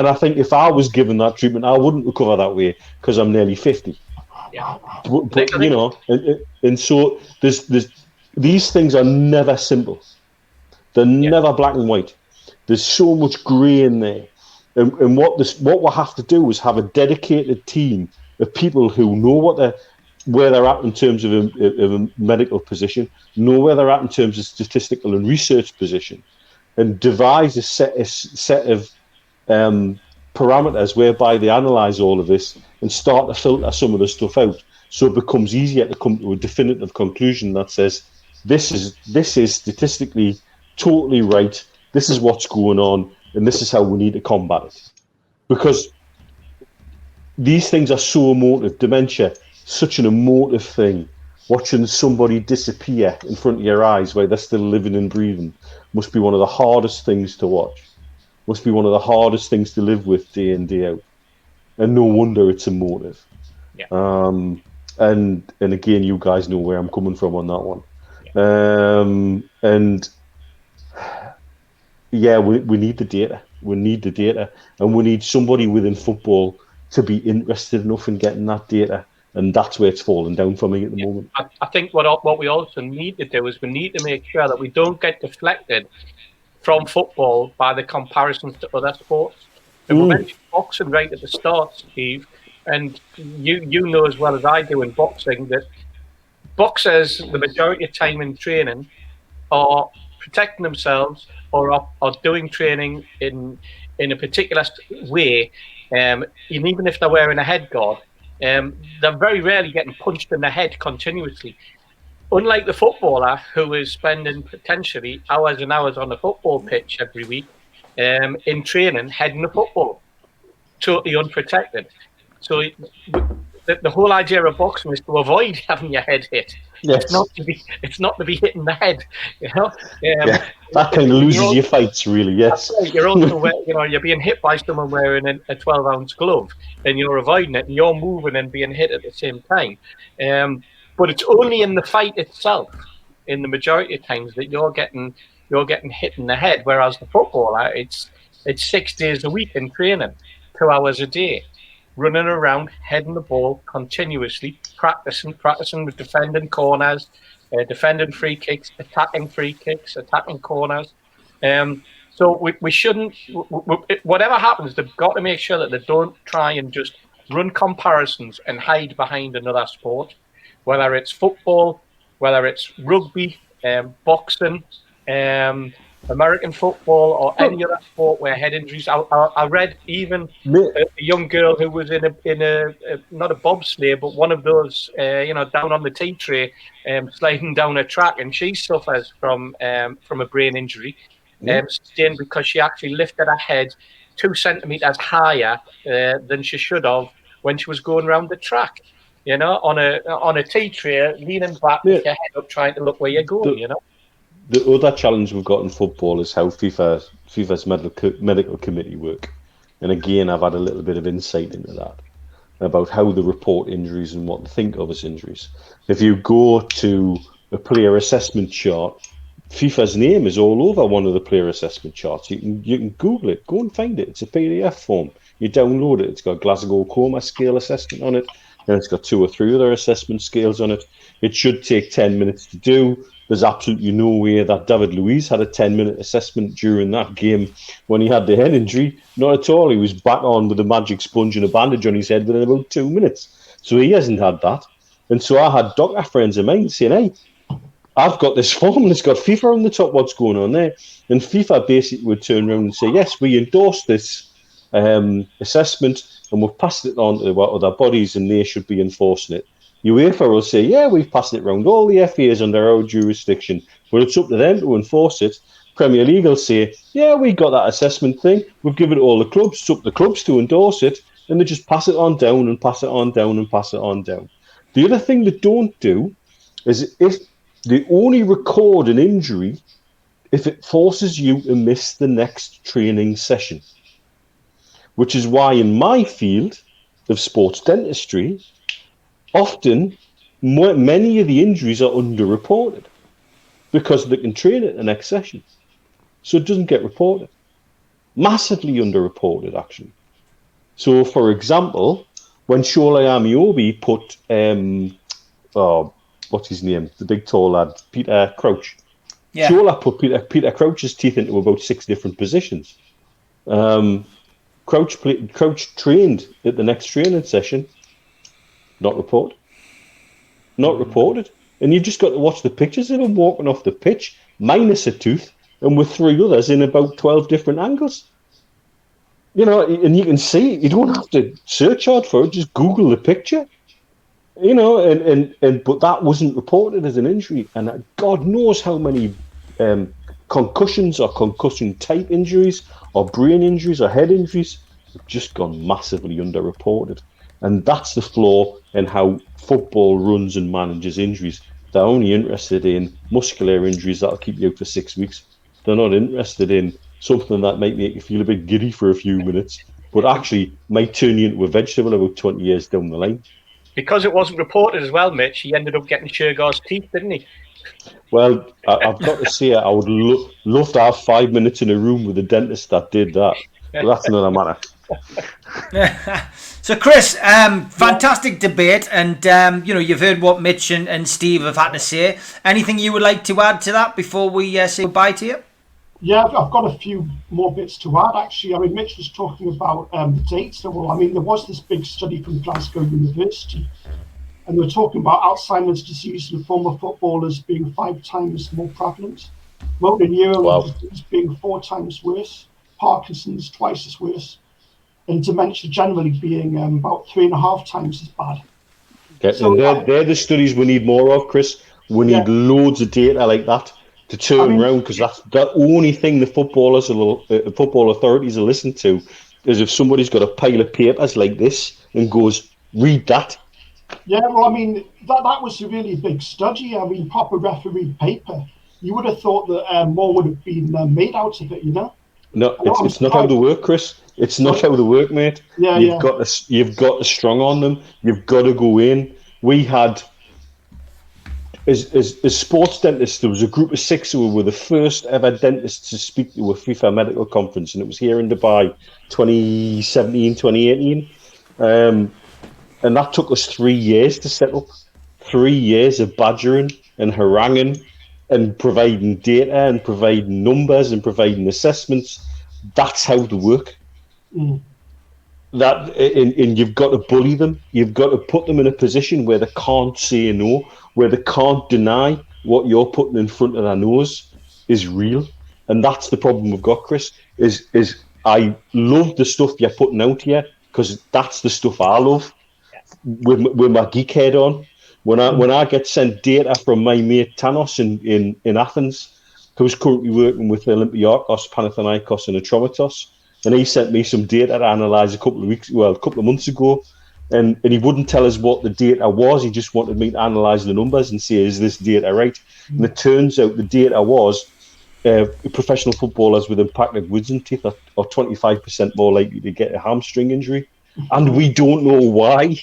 I think if I was given that treatment, I wouldn't recover that way because I'm nearly 50. Yeah. But you know, and so these things are never simple. They're never black and white. There's so much grey in there. And what we'll have to do is have a dedicated team of people who know where they're at in terms of a medical position, know where they're at in terms of statistical and research position, and devise a set of parameters whereby they analyse all of this and start to filter some of the stuff out, so it becomes easier to come to a definitive conclusion that says this is statistically totally right, this is what's going on, and this is how we need to combat it. Because these things are so emotive. Dementia, such an emotive thing. Watching somebody disappear in front of your eyes while they're still living and breathing must be one of the hardest things to watch. Must be one of the hardest things to live with day in, day out. And no wonder it's emotive. Yeah. And again, you guys know where I'm coming from on that one. Yeah. We need the data. We need the data. And we need somebody within football to be interested enough in getting that data. And that's where it's falling down for me at the moment. I think what we also need to do is we need to make sure that we don't get deflected from football by the comparisons to other sports. And we mentioned boxing right at the start, Steve, and you know as well as I do in boxing that boxers, the majority of time in training, are protecting themselves or are doing training in a particular way. And even if they're wearing a head guard, they're very rarely getting punched in the head continuously. Unlike the footballer who is spending potentially hours and hours on the football pitch every week in training, heading the football, totally unprotected. So the whole idea of boxing is to avoid having your head hit. Yes. It's not to be hitting the head. You know? That kind of loses your fights, really, yes. You're also you're being hit by someone wearing a 12-ounce glove, and you're avoiding it, and you're moving and being hit at the same time. But it's only in the fight itself, in the majority of times, that you're getting hit in the head, whereas the footballer, it's 6 days a week in training, 2 hours a day, running around, heading the ball continuously, practicing with defending corners, defending free kicks, attacking corners. So we shouldn't, whatever happens, they've got to make sure that they don't try and just run comparisons and hide behind another sport, whether it's football, whether it's rugby, boxing, American football or any other sport where head injuries. I read even a young girl who was in a not a bobsleigh, but one of those down on the tea tray, sliding down a track, and she suffers from a brain injury, sustained because she actually lifted her head 2 centimeters higher than she should have when she was going around the track. You know, on a tea tray, leaning back with your head up, trying to look where you're going. The other challenge we've got in football is how FIFA's medical committee work. And again, I've had a little bit of insight into that, about how they report injuries and what they think of as injuries. If you go to a player assessment chart, FIFA's name is all over one of the player assessment charts. You can Google it. Go and find it. It's a PDF form. You download it. It's got Glasgow Coma Scale assessment on it, and it's got 2 or 3 other assessment scales on it. It should take 10 minutes to do. There's absolutely no way that David Luiz had a 10-minute assessment during that game when he had the head injury. Not at all. He was back on with a magic sponge and a bandage on his head within about 2 minutes. So he hasn't had that. And so I had doctor friends of mine saying, hey, I've got this form that's got FIFA on the top. What's going on there? And FIFA basically would turn around and say, yes, we endorse this assessment and we've passed it on to our other bodies and they should be enforcing it. UEFA will say, yeah, we've passed it round. All the FAs under our jurisdiction, but it's up to them to enforce it. Premier League will say, yeah, we got that assessment thing. We've given it all the clubs. It's up to the clubs to endorse it, and they just pass it on down and pass it on down and pass it on down. The other thing they don't do is if they only record an injury if it forces you to miss the next training session, which is why in my field of sports dentistry, often, many of the injuries are underreported because they can train at the next session. So it doesn't get reported. Massively underreported, actually. So, for example, when Shola Amiobi put, what's his name? The big tall lad, Peter Crouch, Yeah. Surely I put Peter Crouch's teeth into about 6 different positions. Crouch trained at the next training session. Not reported. And you've just got to watch the pictures of him walking off the pitch, minus a tooth, and with 3 others in about 12 different angles. You know, and you can see, you don't have to search hard for it, just Google the picture. You know, but that wasn't reported as an injury, and God knows how many concussions or concussion-type injuries or brain injuries or head injuries have just gone massively underreported. And that's the flaw in how football runs and manages injuries. They're only interested in muscular injuries that'll keep you out for 6 weeks. They're not interested in something that might make you feel a bit giddy for a few minutes, but actually might turn you into a vegetable about 20 years down the line. Because it wasn't reported as well, Mitch, he ended up getting Shergar's teeth, didn't he? Well, I've got to say, I would love to have 5 minutes in a room with a dentist that did that. But that's another matter. So, Chris, fantastic debate. And, you know, you've heard what Mitch and Steve have had to say. Anything you would like to add to that before we say goodbye to you? Yeah, I've got a few more bits to add, actually. I mean, Mitch was talking about the dates. Well, I mean, there was this big study from Glasgow University, and they were talking about Alzheimer's disease in former footballers being 5 times more prevalent, motor neuron disease being 4 times worse, Parkinson's twice as worse, and dementia generally being about 3.5 times as bad. Okay, so they're the studies we need more of, Chris. We need loads of data like that to turn around, because that's the only thing the football authorities are listening to, is if somebody's got a pile of papers like this and goes, read that. Yeah, well, I mean, that was a really big study. I mean, proper referee paper. You would have thought that more would have been made out of it, you know? No, it's not how they work, Chris. It's not how they work, mate. Yeah, you've got to strong on them. You've got to go in. We had... As sports dentists, there was a group of 6 who were the first ever dentists to speak to a FIFA medical conference, and it was here in Dubai, 2017, 2018. And that took us 3 years to set up. 3 years of badgering and haranguing and providing data and providing numbers and providing assessments. That's how to work. Mm. And you've got to bully them. You've got to put them in a position where they can't say no, where they can't deny what you're putting in front of their nose is real. And that's the problem we've got, Chris, is I love the stuff you're putting out here, because that's the stuff I love with my geek head on. When I get sent data from my mate Thanos in Athens, who's currently working with Olympiakos, Panathinaikos and Atromitos, and he sent me some data to analyse a couple of months ago, and he wouldn't tell us what the data was. He just wanted me to analyse the numbers and say, is this data right? And it turns out the data was professional footballers with impacted wisdom teeth are 25% more likely to get a hamstring injury, and we don't know why,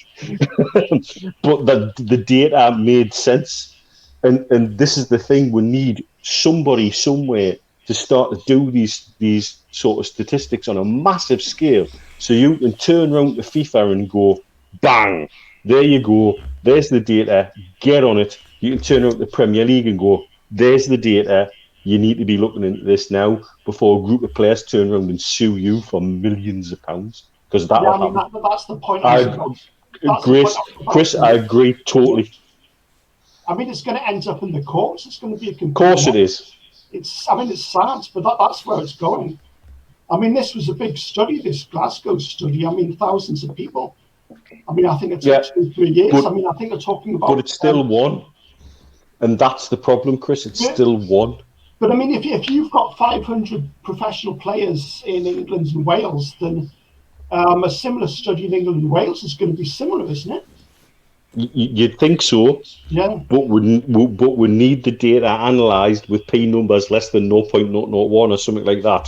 but the data made sense. And this is the thing, we need somebody somewhere to start to do these sort of statistics on a massive scale, so you can turn around to FIFA and go, bang, there you go, there's the data, get on it. You can turn around to Premier League and go, there's the data, you need to be looking into this now, before a group of players turn around and sue you for millions of pounds. Because that will happen. That's the point. Chris, I agree totally. I mean, it's going to end up in the courts. It's going to be a complete... Of course it is. It's, I mean, it's sad, but that's where it's going. I mean, this was a big study, this Glasgow study. I mean, thousands of people. I mean, I think it's 2-3 years. But, I mean, I think they're talking about... But it's still one. And that's the problem, Chris. It's still one. But, I mean, if you've got 500 professional players in England and Wales, then a similar study in England and Wales is going to be similar, isn't it? You'd think so, yeah. But we need the data analysed with P numbers less than 0.001 or something like that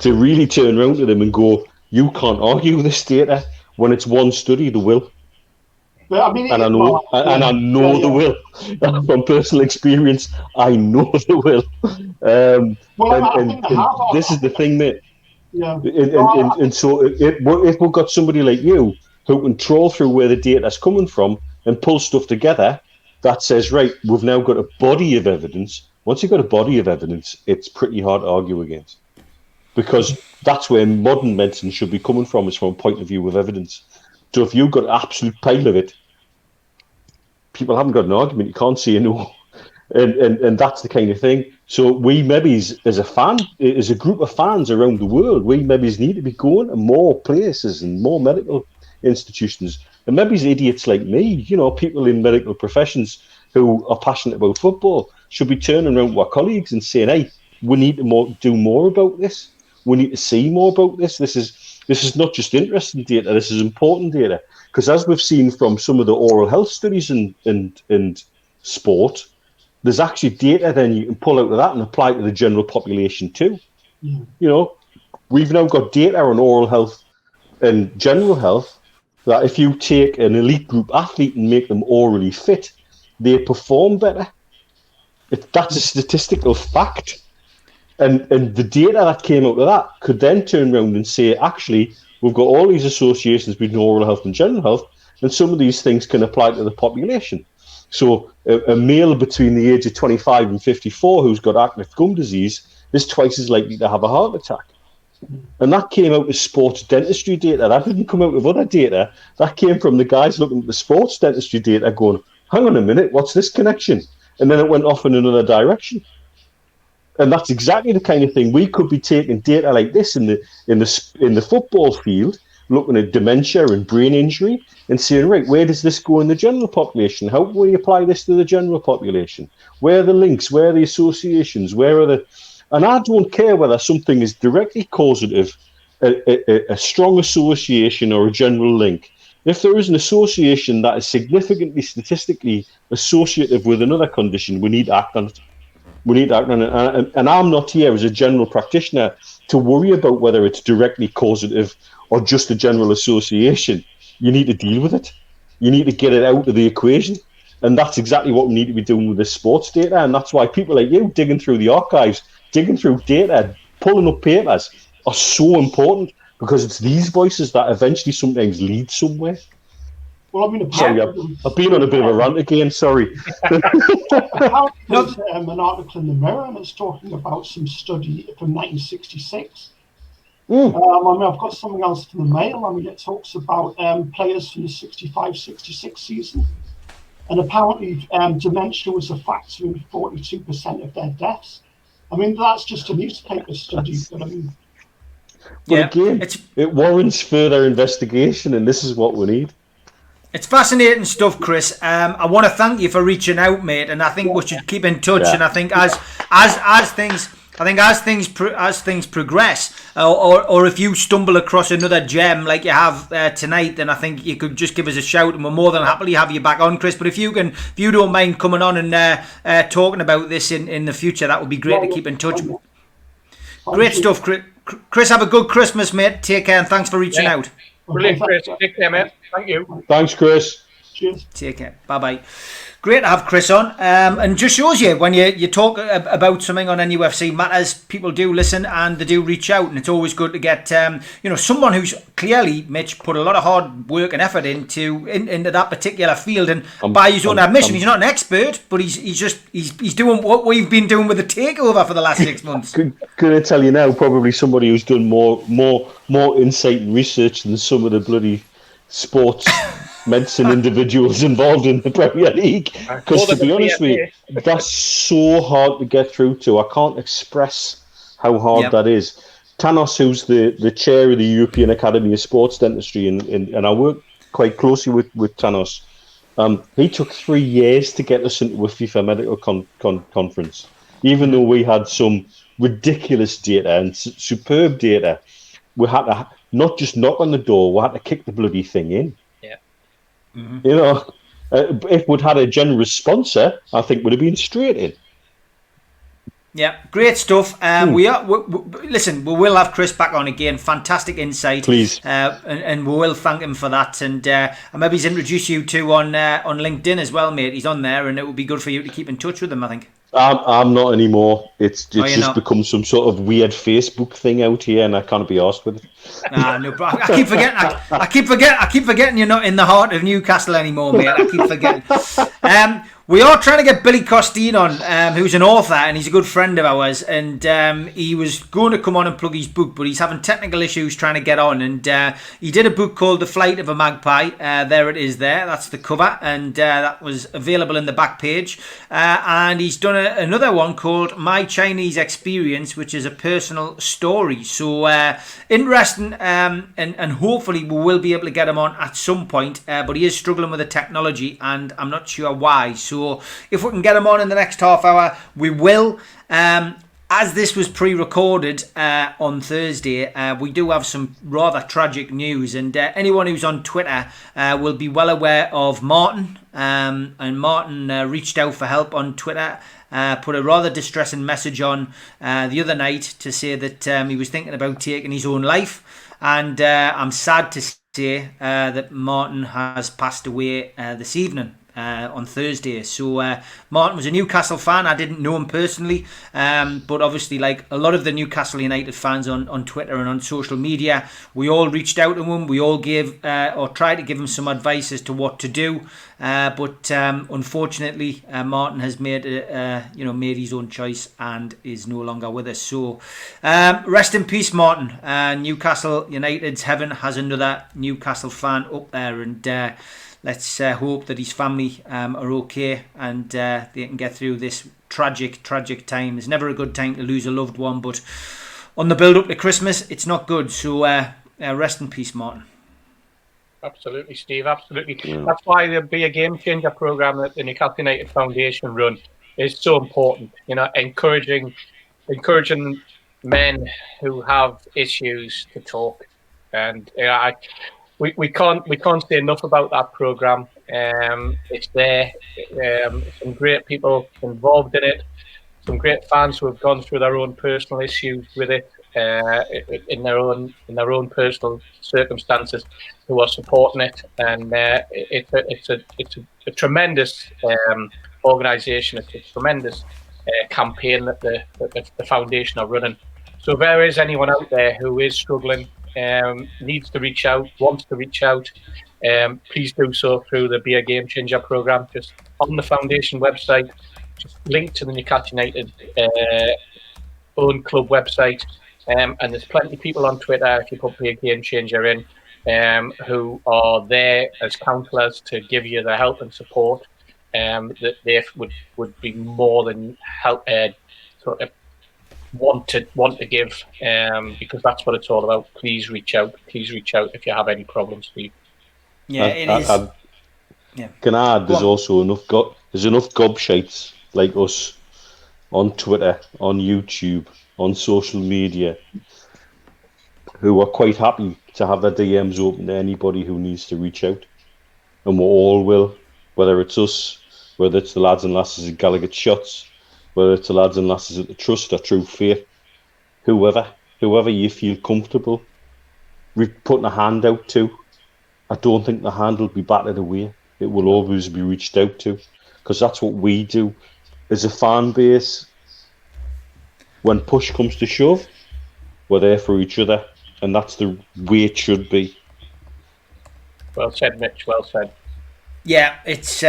to really turn around to them and go, you can't argue this data when it's one study. They will. But, I mean, I know they will. From personal experience, I know they will. This is the thing, mate. Yeah. And so if we've got somebody like you who can trawl through where the data's coming from and pull stuff together, that says, right, we've now got a body of evidence. Once you've got a body of evidence, it's pretty hard to argue against, because that's where modern medicine should be coming from, is from a point of view of evidence. So if you've got an absolute pile of it, people haven't got an argument. You can't say no. And that's the kind of thing. So we maybe, as a fan, as a group of fans around the world, we maybe need to be going to more places and more medical institutions. And maybe it's idiots like me, you know, people in medical professions who are passionate about football, should be turning around to our colleagues and saying, hey, we need to do more about this. We need to see more about this. This is not just interesting data, this is important data. Because as we've seen from some of the oral health studies and sport, there's actually data then you can pull out of that and apply to the general population too. Yeah. You know, we've now got data on oral health and general health that if you take an elite group athlete and make them orally fit, they perform better. That's a statistical fact. And the data that came out of that could then turn around and say, actually, we've got all these associations between oral health and general health, and some of these things can apply to the population. So a male between the age of 25 and 54 who's got active gum disease is twice as likely to have a heart attack. And that came out of sports dentistry data. That didn't come out of other data. That came from the guys looking at the sports dentistry data going, hang on a minute, what's this connection? And then it went off in another direction. And that's exactly the kind of thing. We could be taking data like this in the football field, looking at dementia and brain injury and saying, right, where does this go in the general population? How will you apply this to the general population? Where are the links? Where are the associations? Where are the... And I don't care whether something is directly causative, a strong association or a general link. If there is an association that is significantly statistically associative with another condition, we need to act on it. We need to act on it. And I'm not here as a general practitioner to worry about whether it's directly causative or just a general association. You need to deal with it. You need to get it out of the equation. And that's exactly what we need to be doing with this sports data. And that's why people like you digging through the archives, digging through data, pulling up papers are so important, because it's these voices that eventually sometimes lead somewhere. Well, I mean, I've been on a bit of a rant again, sorry. There's an article in the Mirror, and it's talking about some study from 1966. I've got something else from the Mail. I mean, it talks about players from the 65-66 season. And apparently dementia was a factor in 42% of their deaths. I mean, that's just a newspaper study. But I mean, again, it warrants further investigation, and this is what we need. It's fascinating stuff, Chris. I want to thank you for reaching out, mate, and I think we should keep in touch. Yeah. And I think as things progress, or if you stumble across another gem like you have tonight, then I think you could just give us a shout, and we'll more than happily have you back on, Chris. But if you don't mind coming on and talking about this in the future, that would be great to keep in touch. Great stuff, Chris. Have a good Christmas, mate. Take care, and thanks for reaching out. Brilliant, Chris. Take care, mate. Thank you. Thanks, Chris. Cheers. Take care. Bye-bye. Great to have Chris on. And just shows you, when you talk about something on NUFC Matters, people do listen and they do reach out. And it's always good to get, someone who's clearly, Mitch, put a lot of hard work and effort into that particular field. And by his own admission, he's not an expert, but he's doing what we've been doing with the takeover for the last 6 months. Could I tell you now, probably somebody who's done more insight and research than some of the bloody sports medicine individuals involved in the Premier League, because to be honest with you, that's so hard to get through to. I can't express how hard that is. Thanos, who's the chair of the European Academy of Sports Dentistry, and I work quite closely with Thanos, he took 3 years to get us into a FIFA medical conference, even though we had some ridiculous data and superb data. We had to not just knock on the door, we had to kick the bloody thing in. Mm-hmm. You know, if we'd had a generous sponsor, I think we'd have been straight in. Yeah, great stuff. Listen, we will have Chris back on again. Fantastic insight. Please. And we will thank him for that. And maybe he's introduced you to on LinkedIn as well, mate. He's on there, and it would be good for you to keep in touch with him, I think. I'm not anymore. It's become some sort of weird Facebook thing out here, and I can't be arsed with it. Nah, no, bro. I keep forgetting. I keep forgetting you're not in the heart of Newcastle anymore, mate. I keep forgetting. We are trying to get Billy Costine on, who's an author, and he's a good friend of ours. And he was going to come on and plug his book, but he's having technical issues trying to get on. And he did a book called The Flight of a Magpie. There it is there. That's the cover. And that was available in the back page. And he's done another one called My Chinese Experience, which is a personal story. So interesting. And hopefully we will be able to get him on at some point. But he is struggling with the technology, and I'm not sure why. So if we can get him on in the next half hour, we will. As this was pre-recorded on Thursday, we do have some rather tragic news. And anyone who's on Twitter will be well aware of Martin. And Martin reached out for help on Twitter. Put a rather distressing message on the other night to say that he was thinking about taking his own life. And I'm sad to say that Martin has passed away this evening. On Thursday. So Martin was a Newcastle fan. I didn't know him personally, but obviously, like a lot of the Newcastle United fans on Twitter and on social media, we all reached out to him. We all gave or tried to give him some advice as to what to do. But unfortunately, Martin has made his own choice and is no longer with us. So rest in peace, Martin. Newcastle United's heaven has another Newcastle fan up there, and let's hope that his family are okay and they can get through this tragic, tragic time. It's never a good time to lose a loved one, but on the build-up to Christmas, it's not good. So rest in peace, Martin. Absolutely, Steve, absolutely. Yeah. That's why the Be A Game Changer programme that the Newcastle United Foundation run is so important. You know, encouraging men who have issues to talk. And We can't say enough about that program. It's there. Some great people involved in it. Some great fans who have gone through their own personal issues with it, in their own personal circumstances, who are supporting it. And it's a tremendous organisation. It's a tremendous campaign that the foundation are running. So if there is anyone out there who is struggling, needs to reach out, wants to reach out, please do so through the Be A Game Changer programme. Just on the foundation website, just link to the Newcastle United own club website, and there's plenty of people on Twitter, if you put Be A Game Changer in, who are there as counsellors to give you the help and support that they would be more than help sort of want to give, because that's what it's all about. Please reach out. Please reach out if you have any problems, Steve. Yeah, Can I add? There's also enough gobshites like us on Twitter, on YouTube, on social media, who are quite happy to have their DMs open to anybody who needs to reach out, and we all will. Whether it's us, whether it's the lads and lasses at Gallagher Shots, whether it's the lads and lasses at the Trust or True Faith, whoever you feel comfortable putting a hand out to, I don't think the hand will be battered away. It will always be reached out to, because that's what we do as a fan base. When push comes to shove, we're there for each other, and that's the way it should be. Well said, Mitch, well said. Yeah, it's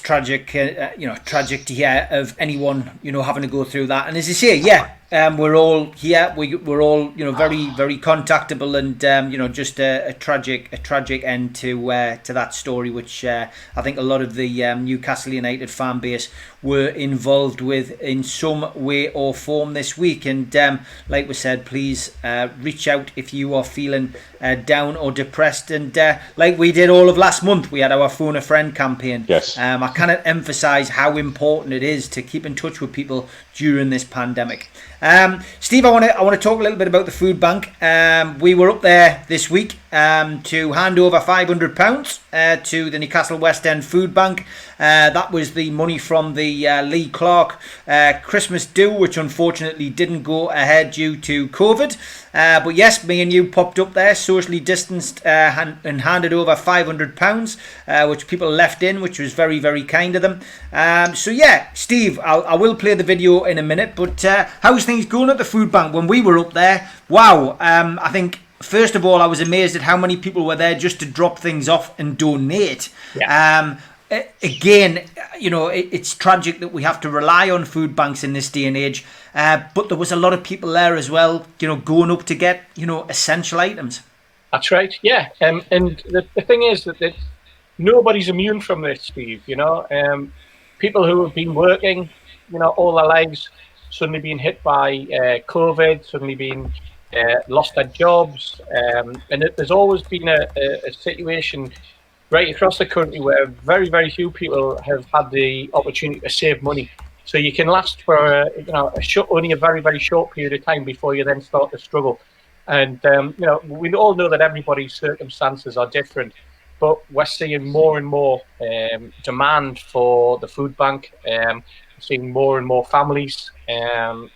tragic, tragic to hear of anyone, having to go through that. And as I say, we're all here. We're all, very, very contactable, and just a tragic end to that story, which I think a lot of the Newcastle United fan base were involved with in some way or form this week. And like we said, please reach out if you are feeling down or depressed. And like we did all of last month, we had our Phone a Friend campaign. Yes. I cannot emphasise how important it is to keep in touch with people during this pandemic. Steve, I want to talk a little bit about the food bank. We were up there this week to hand over £500 to the Newcastle West End Food Bank. That was the money from the Lee Clark Christmas do, which unfortunately didn't go ahead due to COVID. But yes, me and you popped up there, socially distanced, and handed over £500, which people left in, which was very, very kind of them. So yeah, Steve, I will play the video in a minute, but how's things going at the food bank? When we were up there, wow, I think first of all I was amazed at how many people were there just to drop things off and donate. Yeah. Again, you know, it's tragic that we have to rely on food banks in this day and age. But there was a lot of people there as well, you know, going up to get, you know, essential items. That's right, yeah. And the thing is that nobody's immune from this, Steve, you know. People who have been working, you know, all their lives, suddenly being hit by COVID, suddenly being lost their jobs. And there's always been a situation right across the country where very, very few people have had the opportunity to save money. So you can last for only a very, very short period of time before you then start to struggle. And, you know, we all know that everybody's circumstances are different, but we're seeing more and more demand for the food bank, seeing more and more families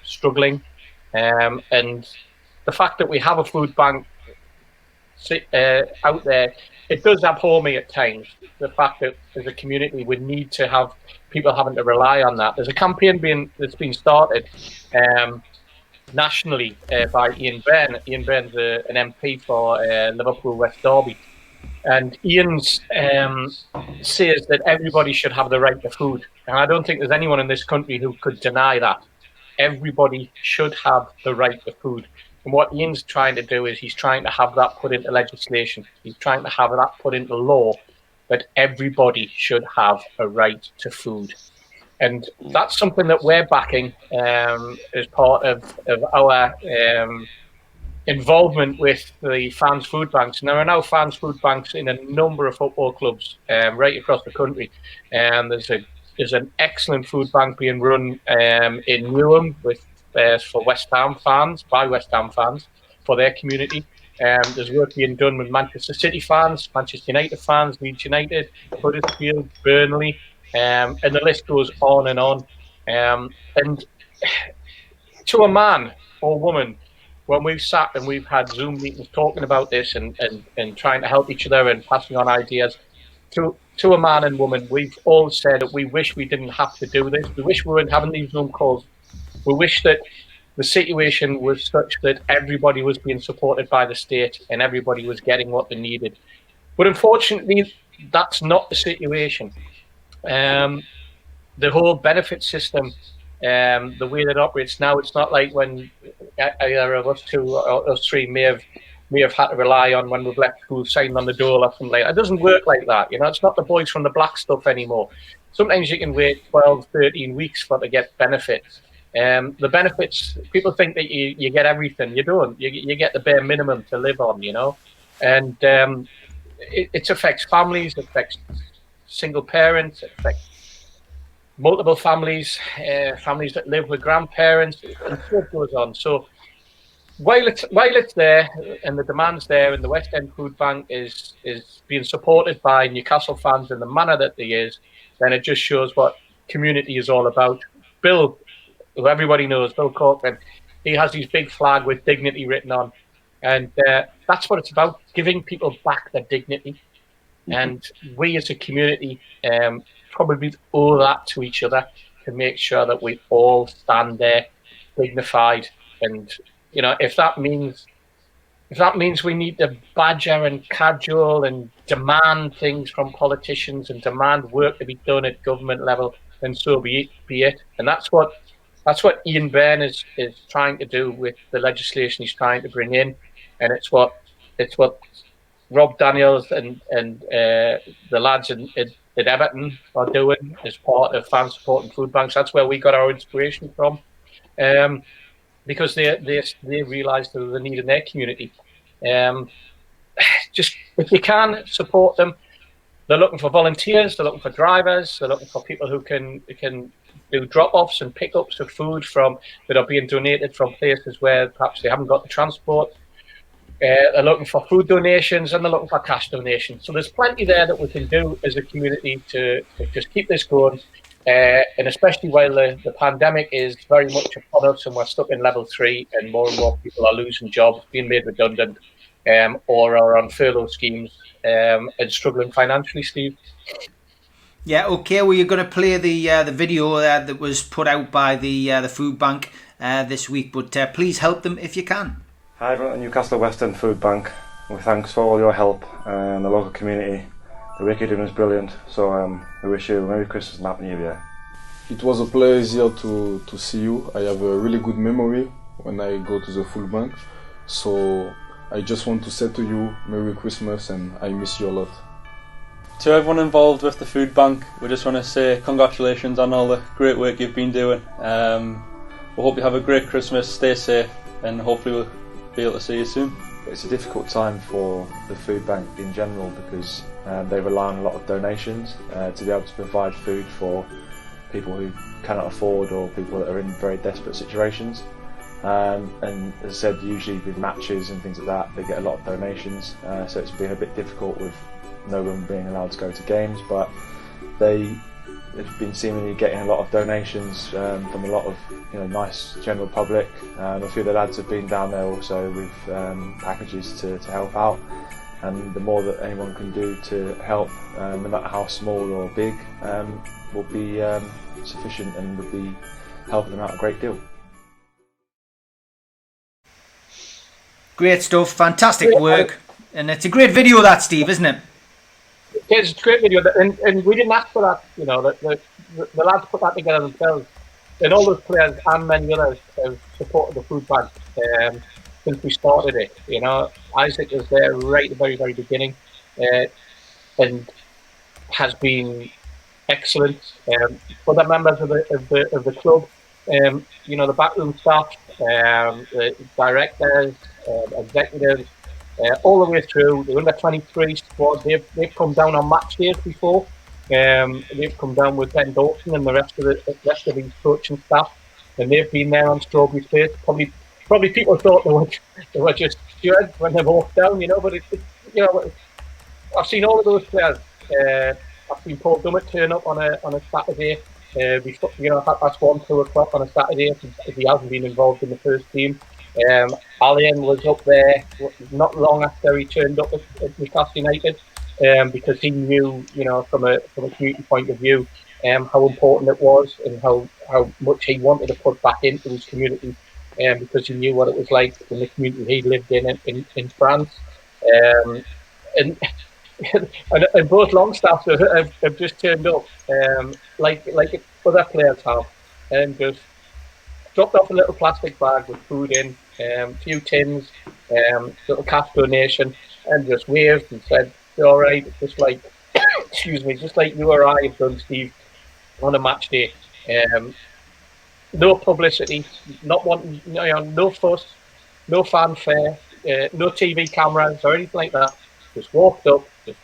struggling. And the fact that we have a food bank out there, it does abhor me at times, the fact that as a community we need to have people having to rely on that. There's a campaign that's been started nationally by Ian Byrne. Ian Byrne's an MP for Liverpool West Derby. And Ian's says that everybody should have the right to food. And I don't think there's anyone in this country who could deny that. Everybody should have the right to food. And what Ian's trying to do is he's trying to have that put into legislation. He's trying to have that put into law, that everybody should have a right to food. And that's something that we're backing as part of our involvement with the fans' food banks. And there are now fans' food banks in a number of football clubs right across the country. And there's an excellent food bank being run in Newham for West Ham fans, by West Ham fans, for their community. There's work being done with Manchester City fans, Manchester United fans, Leeds United, Huddersfield, Burnley, and the list goes on and on. And to a man or woman, when we've sat and we've had Zoom meetings talking about this and trying to help each other and passing on ideas, to a man and woman, we've all said that we wish we didn't have to do this. We wish we weren't having these Zoom calls. We wish that the situation was such that everybody was being supported by the state and everybody was getting what they needed. But unfortunately, that's not the situation. The whole benefit system, the way that it operates now, it's not like when either of us two or us three may have had to rely on when we've left school, signing on the door or something like that. It doesn't work like that. You know, it's not the boys from the black stuff anymore. Sometimes you can wait 12, 13 weeks for to get benefits. The benefits, people think that you get everything. You don't. You get the bare minimum to live on, you know. And it affects families, it affects single parents, it affects multiple families, families that live with grandparents, and so goes on. So while it's there and the demand's there and the West End Food Bank is being supported by Newcastle fans in the manner that they is, then it just shows what community is all about. Bill, who everybody knows, Bill Corcoran, he has his big flag with dignity written on. And that's what it's about, giving people back their dignity. Mm-hmm. And we as a community probably owe that to each other to make sure that we all stand there dignified. And, you know, if that means we need to badger and cajole and demand things from politicians and demand work to be done at government level, then so be it. And that's what Ian Byrne is trying to do with the legislation he's trying to bring in, and it's what Rob Daniels and the lads at Everton are doing as part of fan support and food banks. That's where we got our inspiration from, because they realised the need in their community. Just if you can support them, they're looking for volunteers, they're looking for drivers, they're looking for people who can do drop-offs and pick-ups of food that are being donated from places where perhaps they haven't got the transport. They're looking for food donations and they're looking for cash donations. So there's plenty there that we can do as a community to just keep this going. And especially while the pandemic is very much upon us and we're stuck in level 3 and more people are losing jobs, being made redundant, or are on furlough schemes and struggling financially, Steve. Yeah, okay. Well, you're going to play the video that was put out by the food bank this week, but please help them if you can. Hi everyone at Newcastle West End Food Bank. We thanks for all your help and the local community. The wicketting was brilliant, so I wish you a Merry Christmas and Happy New Year. It was a pleasure to see you. I have a really good memory when I go to the full bank, so I just want to say to you Merry Christmas and I miss you a lot. To everyone involved with the food bank, we just want to say congratulations on all the great work you've been doing. We hope you have a great Christmas, stay safe, and hopefully we'll be able to see you soon. It's a difficult time for the food bank in general because they rely on a lot of donations to be able to provide food for people who cannot afford or people that are in very desperate situations. And as I said, usually with matches and things like that, they get a lot of donations, so it's been a bit difficult with no one being allowed to go to games, but they've been seemingly getting a lot of donations from a lot of nice general public. A few of the lads have been down there also with packages to help out, and the more that anyone can do to help, no matter how small or big, will be sufficient and will be helping them out a great deal. Great stuff, fantastic work, and it's a great video that, Steve, isn't it? It's a great video, and we didn't ask for that, the lads put that together themselves, and all those players and many others have supported the food bank since we started it, Isaac was there right at the very, very beginning, and has been excellent. Other members of the club, the backroom staff, the directors, executives, all the way through the under-23 squad. They've come down on match days before. They've come down with Ben Dalton and the rest of his coaching staff, and they've been there on Strawberry Place. Probably people thought they were just Stuart when they walked down, But I've seen all of those players. I've seen Paul Dummett turn up on a Saturday. That's 1, 2 o'clock on a Saturday if he hasn't been involved in the first team. Alan was up there not long after he turned up at Newcastle United because he knew, from a community point of view, how important it was and how much he wanted to put back into his community because he knew what it was like in the community he lived in France. And both Longstaff have just turned up like other players have and just dropped off a little plastic bag with food in, a few tins, little cash donation, and just waved and said, "All right," just like you or I have done, Steve, on a match day. No publicity, not wanting, no fuss, no fanfare, no TV cameras or anything like that. Just walked up, just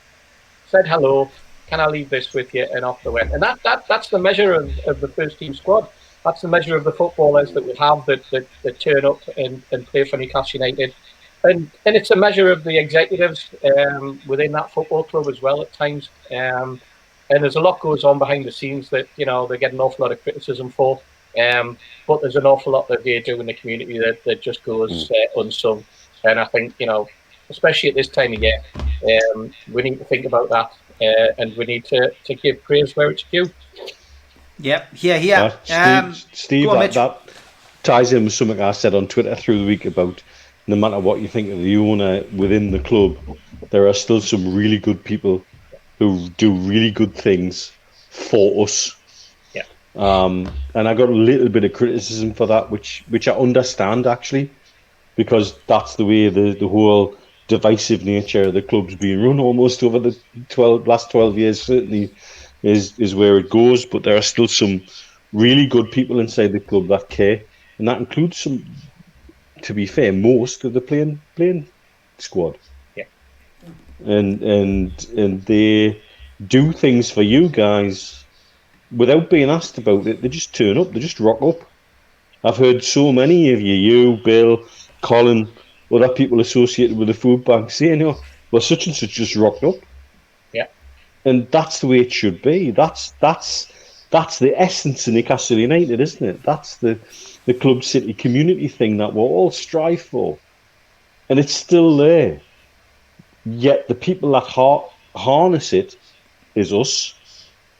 said hello. Can I leave this with you? And off they went. And that's the measure of the first team squad. That's the measure of the footballers that we have that turn up and play for Newcastle United. And it's a measure of the executives within that football club as well at times. And there's a lot goes on behind the scenes that, they get an awful lot of criticism for. But there's an awful lot that they do in the community that just goes unsung. And I think, especially at this time of year, we need to think about that and we need to give praise where it's due. Yep, yeah. Steve, that ties in with something I said on Twitter through the week about no matter what you think of the owner within the club, there are still some really good people who do really good things for us. Yeah. And I got a little bit of criticism for that, which I understand actually, because that's the way the whole divisive nature of the club's been run almost over the last 12 years, certainly. Is where it goes, but there are still some really good people inside the club that care, and that includes some, to be fair, most of the playing squad. Yeah, and they do things for you guys without being asked about it. They just turn up, they just rock up. I've heard so many of you, Bill, Colin, other people associated with the food bank saying, "Well, such and such just rocked up." And that's the way it should be. That's the essence of Newcastle United, isn't it? That's the club city community thing that we'll all strive for. And it's still there. Yet the people that harness it is us,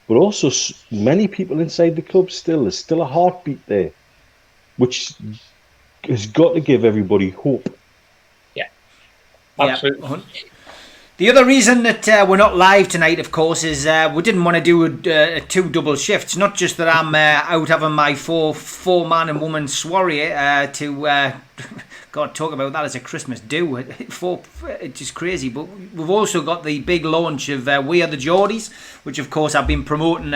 but also many people inside the club still. There's still a heartbeat there, which has got to give everybody hope. Yeah. Absolutely. Yeah. The other reason that we're not live tonight, of course, is we didn't want to do two double shifts. Not just that I'm out having my four man and woman soiree God, talk about that as a Christmas do. It's just crazy. But we've also got the big launch of We Are The Geordies, which, of course, I've been promoting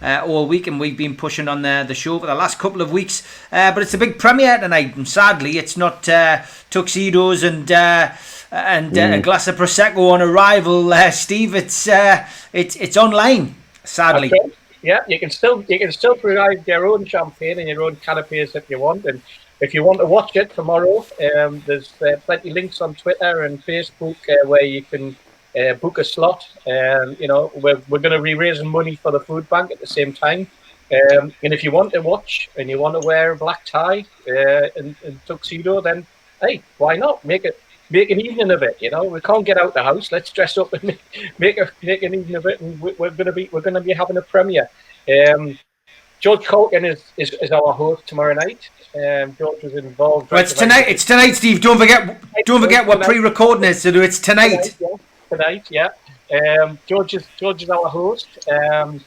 all week, and we've been pushing on the show for the last couple of weeks. But it's a big premiere tonight, and sadly, it's not tuxedos and a glass of Prosecco on arrival, Steve. It's online, sadly. Okay. Yeah, you can still provide your own champagne and your own canapes if you want, and if you want to watch it tomorrow, there's plenty of links on Twitter and Facebook where you can book a slot. We're going to be raising money for the food bank at the same time. And if you want to watch and you want to wear a black tie and tuxedo, then hey, why not? Make an evening of it, you know. We can't get out the house. Let's dress up and make an evening of it. And we're going to be having a premiere. George Colkin is our host tomorrow night. George was involved. Well, it's tonight. It's tonight, Steve. Don't forget. We're pre-recording it, so it's tonight. Tonight. George is our host, and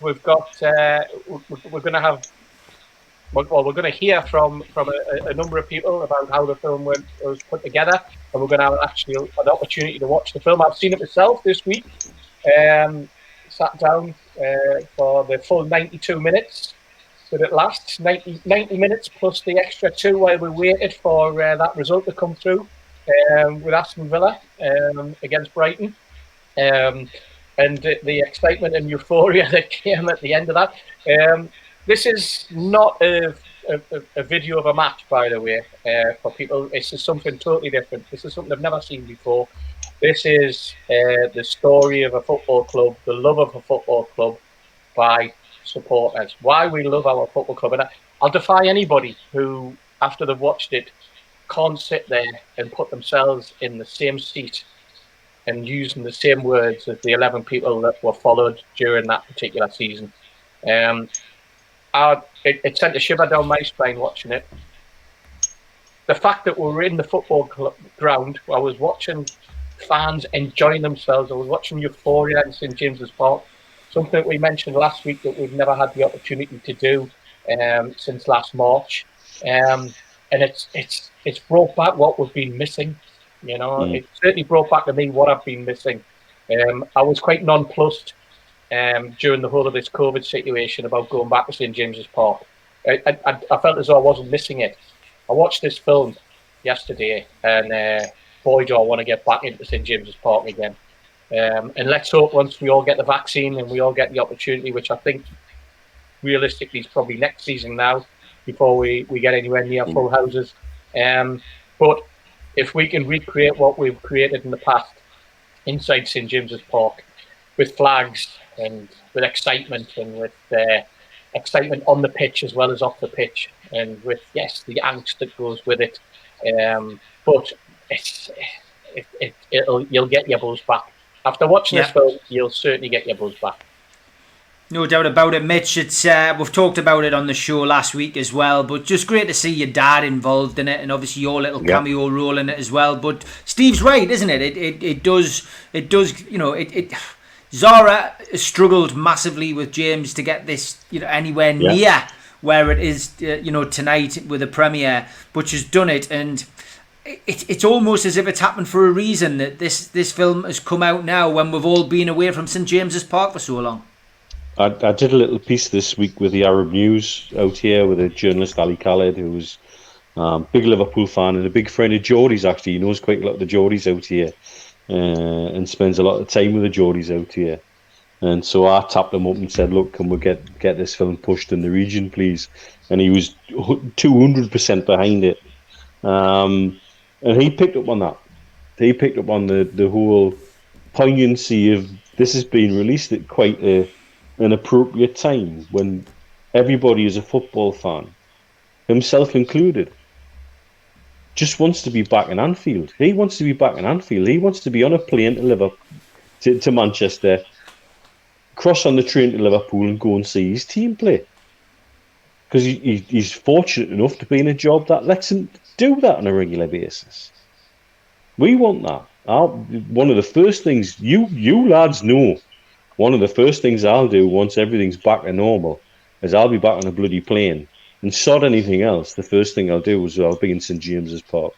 we've got. We're going to have. Well, we're going to hear from a number of people about how the film was put together, and we're going to have actually an opportunity to watch the film. I've seen it myself this week. Sat down for the full 92 minutes, so that lasts 90 minutes plus the extra 2 while we waited for that result to come through with Aston Villa against Brighton. And the excitement and euphoria that came at the end of that. This is not a video of a match, by the way, for people. This is something totally different. This is something I've never seen before. This is the story of a football club, the love of a football club by supporters. Why we love our football club. And I'll defy anybody who, after they've watched it, can't sit there and put themselves in the same seat and using the same words as the 11 people that were followed during that particular season. It sent a shiver down my spine watching it. The fact that we were in the football ground, I was watching fans enjoying themselves. I was watching euphoria in St James's Park, something that we mentioned last week that we've never had the opportunity to do since last March. And it's brought back what we've been missing. You know, It certainly brought back to me what I've been missing. I was quite nonplussed during the whole of this COVID situation about going back to St James's Park. I felt as though I wasn't missing it. I watched this film yesterday, and boy, do I want to get back into St James's Park again. And let's hope once we all get the vaccine and we all get the opportunity, which I think realistically is probably next season now, before we get anywhere near full houses. But if we can recreate what we've created in the past inside St James's Park, with flags and with excitement, and with excitement on the pitch as well as off the pitch, and with, yes, the angst that goes with it. But you'll get your buzz back. After watching this film, you'll certainly get your buzz back. No doubt about it, Mitch. It's we've talked about it on the show last week as well, but just great to see your dad involved in it, and obviously your little cameo role in it as well. But Steve's right, isn't it? It does. You know, Zara struggled massively with James to get this, you know, anywhere near where it is, tonight with the premiere, but she's done it, and it's almost as if it's happened for a reason that this film has come out now when we've all been away from St James's Park for so long. I did a little piece this week with the Arab News out here with a journalist, Ali Khaled, who was a big Liverpool fan and a big friend of Geordie's, actually. He knows quite a lot of the Geordies out here and spends a lot of time with the Geordies out here. And so I tapped him up and said, look, can we get this film pushed in the region, please? And he was 200% behind it. And he picked up on that. He picked up on the whole poignancy of this has been released at quite an appropriate time when everybody is a football fan, himself included, just wants to be back in Anfield. He wants to be back in Anfield. He wants to be on a plane to Liverpool, to Manchester, cross on the train to Liverpool and go and see his team play. Because he's fortunate enough to be in a job that lets him do that on a regular basis. We want that. one of the first things you lads know, one of the first things I'll do once everything's back to normal is I'll be back on a bloody plane. And sod anything else, the first thing I'll do is I'll be in St James's Park.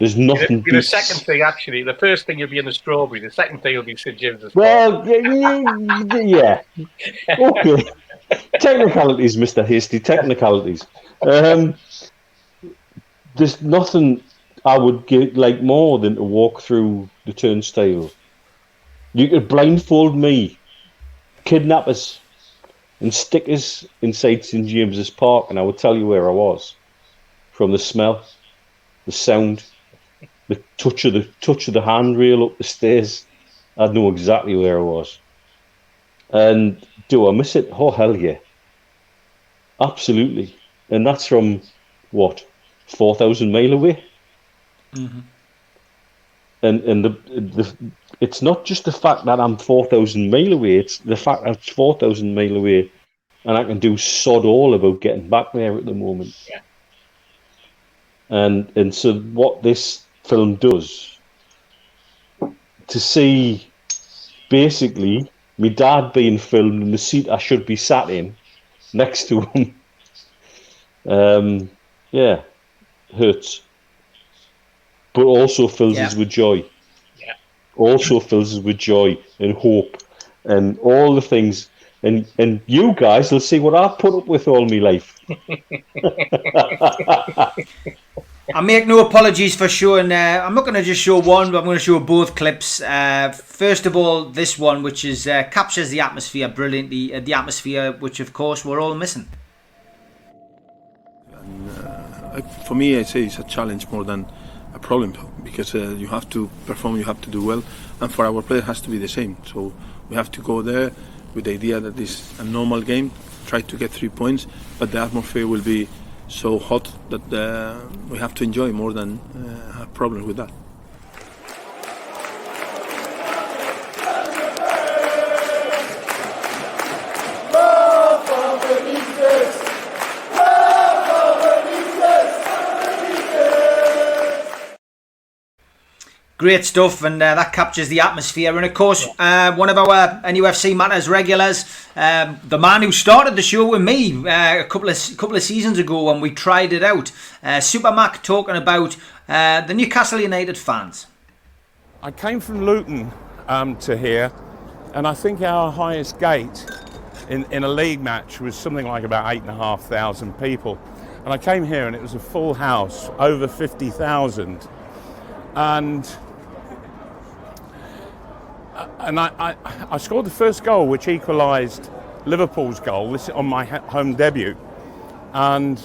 There's nothing. The second thing, actually, the first thing you'll be in the Strawberry. The second thing will be St James's Park. Well, yeah. Okay. Technicalities, Mr. Hasty. Technicalities. There's nothing I would get like more than to walk through the turnstile. You could blindfold me, kidnap us, and stick us inside St James's Park, and I would tell you where I was from the smell, the sound, the touch of the handrail up the stairs. I'd know exactly where I was. And do I miss it? Oh, hell yeah. Absolutely. And that's from, what, 4,000 mile away? Mm-hmm. And the it's not just the fact that I'm 4,000 mile away, it's the fact that it's 4,000 mile away and I can do sod all about getting back there at the moment. Yeah. And so what this film does, to see basically my dad being filmed in the seat I should be sat in next to him, yeah, hurts. But also fills us with joy. Yeah. Also fills us with joy and hope and all the things. And you guys will see what I've put up with all my life. I make no apologies for showing, I'm not going to just show one, but I'm going to show both clips. First of all, this one, which is captures the atmosphere brilliantly, the atmosphere which, of course, we're all missing. And, for me, I say it's a challenge more than a problem, because you have to perform, you have to do well, and for our players it has to be the same. So we have to go there with the idea that this is a normal game, try to get 3 points, but the atmosphere will be so hot that we have to enjoy more than have problems with that. Great stuff, and that captures the atmosphere. And of course, one of our NUFC Matters regulars, the man who started the show with me a couple of seasons ago when we tried it out, Supermac, talking about the Newcastle United fans. I came from Luton to here, and I think our highest gate in a league match was something like about 8,500 people. And I came here, and it was a full house, over 50,000, And I scored the first goal, which equalised Liverpool's goal. This is on my home debut, and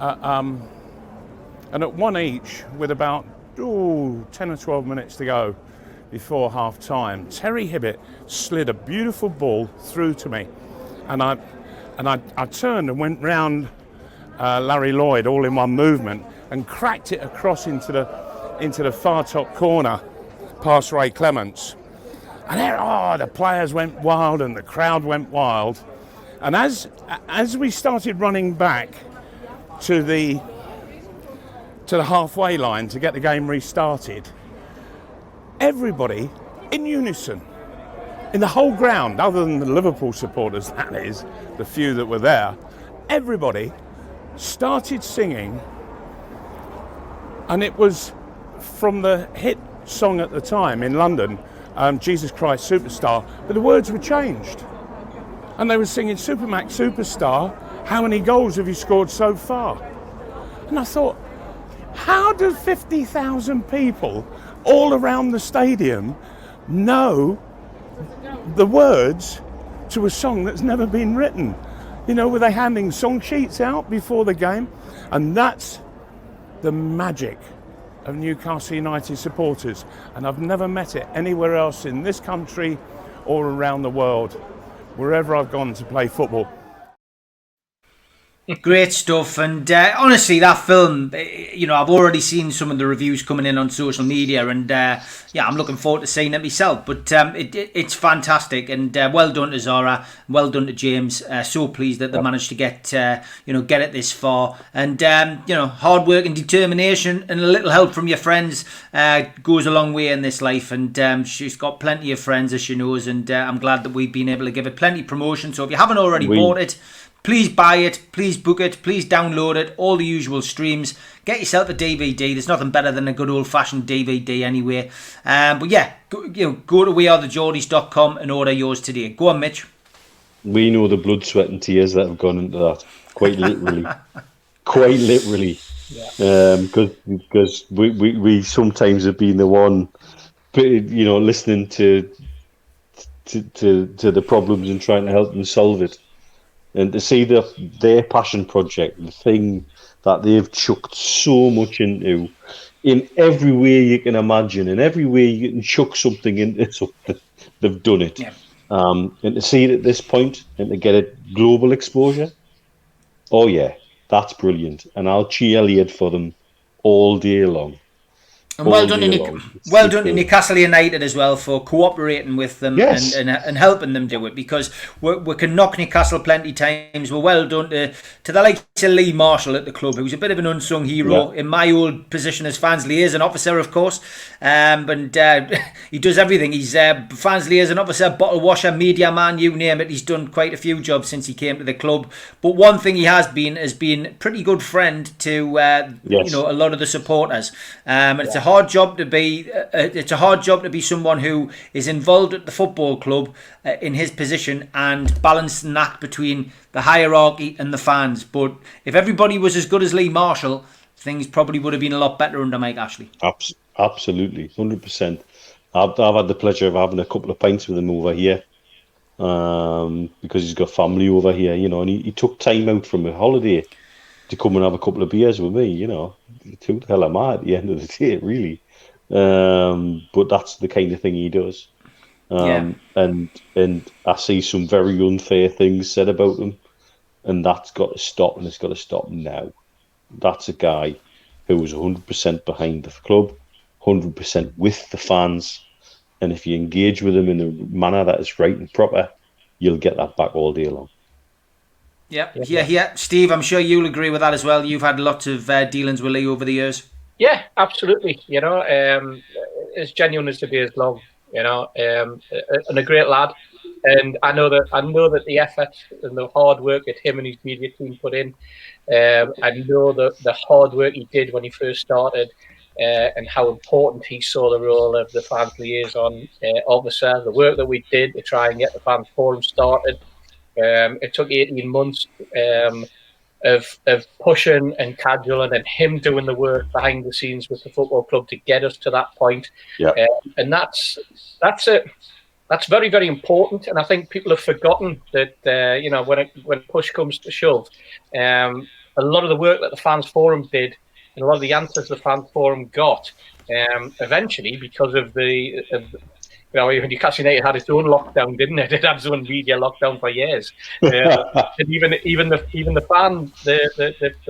at one each, with about 10 or 12 minutes to go before half time, Terry Hibbett slid a beautiful ball through to me, and I turned and went round Larry Lloyd all in one movement and cracked it across into the far top corner, past Ray Clements, and there, the players went wild and the crowd went wild. And as we started running back to the halfway line to get the game restarted, everybody in unison, in the whole ground, other than the Liverpool supporters, that is, the few that were there, everybody started singing, and it was from the hit song at the time in London, Jesus Christ Superstar, but the words were changed. And they were singing, Supermac Superstar, how many goals have you scored so far? And I thought, how do 50,000 people all around the stadium know the words to a song that's never been written? You know, were they handing song sheets out before the game? And that's the magic of Newcastle United supporters, and I've never met it anywhere else in this country or around the world, wherever I've gone to play football. Great stuff. And honestly, that film, you know, I've already seen some of the reviews coming in on social media, and yeah, I'm looking forward to seeing it myself. But it's fantastic, and well done to Zara, well done to James. So pleased that they managed to get it this far. And you know, hard work and determination and a little help from your friends goes a long way in this life. And she's got plenty of friends, as she knows, and I'm glad that we've been able to give it plenty of promotion. So if you haven't already bought it, please buy it, please book it, please download it, all the usual streams. Get yourself a DVD. There's nothing better than a good old-fashioned DVD anyway. But yeah, go to wearethegeordies.com and order yours today. Go on, Mitch. We know the blood, sweat and tears that have gone into that, quite literally. Quite literally. Yeah. Because we sometimes have been the one, you know, listening to the problems and trying to help them solve it. And to see their passion project, the thing that they've chucked so much into, in every way you can imagine, in every way you can chuck something into something, they've done it. Yeah. And to see it at this point and to get a global exposure, oh yeah, that's brilliant. And I'll cheerlead for them all day long. And well done to Newcastle United as well for cooperating with them, yes, and helping them do it, because we can knock Newcastle plenty times. We're well done to the likes of Lee Marshall at the club, who's a bit of an unsung hero in my old position as fans liaison officer, of course. And he does everything. He's fans liaison officer, bottle washer, media man, you name it. He's done quite a few jobs since he came to the club. But one thing he has been a pretty good friend to a lot of the supporters. And it's a hard job to be. It's a hard job to be someone who is involved at the football club in his position and balance an act between the hierarchy and the fans. But if everybody was as good as Lee Marshall, things probably would have been a lot better under Mike Ashley. Absolutely, 100%. I've had the pleasure of having a couple of pints with him over here because he's got family over here, you know, and he took time out from a holiday to come and have a couple of beers with me, you know. Who the hell am I at the end of the day, really? But that's the kind of thing he does. And I see some very unfair things said about him, and that's got to stop, and it's got to stop now. That's a guy who was 100% behind the club, 100% with the fans, and if you engage with him in a manner that is right and proper, you'll get that back all day long. Yeah. Steve, I'm sure you'll agree with that as well. You've had lots of dealings with Lee over the years. Yeah, absolutely. You know, as genuine as the day is long, you know, and a great lad. And I know that the effort and the hard work that him and his media team put in, I know that the hard work he did when he first started and how important he saw the role of the fans liaison officer, the work that we did to try and get the fans forum started. It took 18 months of pushing and cajoling and him doing the work behind the scenes with the football club to get us to that point. Yeah. And that's it. That's very, very important. And I think people have forgotten that, you know, when push comes to shove, a lot of the work that the Fans Forum did and a lot of the answers the Fans Forum got eventually because of the... You know, even Newcastle United had its own lockdown, didn't it? It had its own media lockdown for years. And even the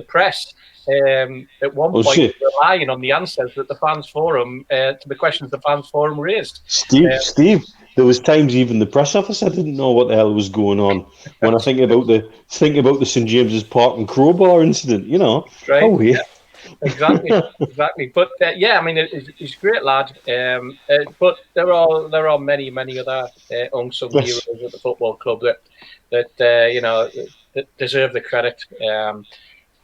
press at one point was relying on the answers that the Fans Forum to the questions the Fans Forum raised. Steve, there was times even the press officer didn't know what the hell was going on. When I think about the St James's Park and crowbar incident, you know, right. Oh yeah. Exactly. But yeah, I mean, he's a great lad. But there are many other unsung heroes at the football club that you know that deserve the credit.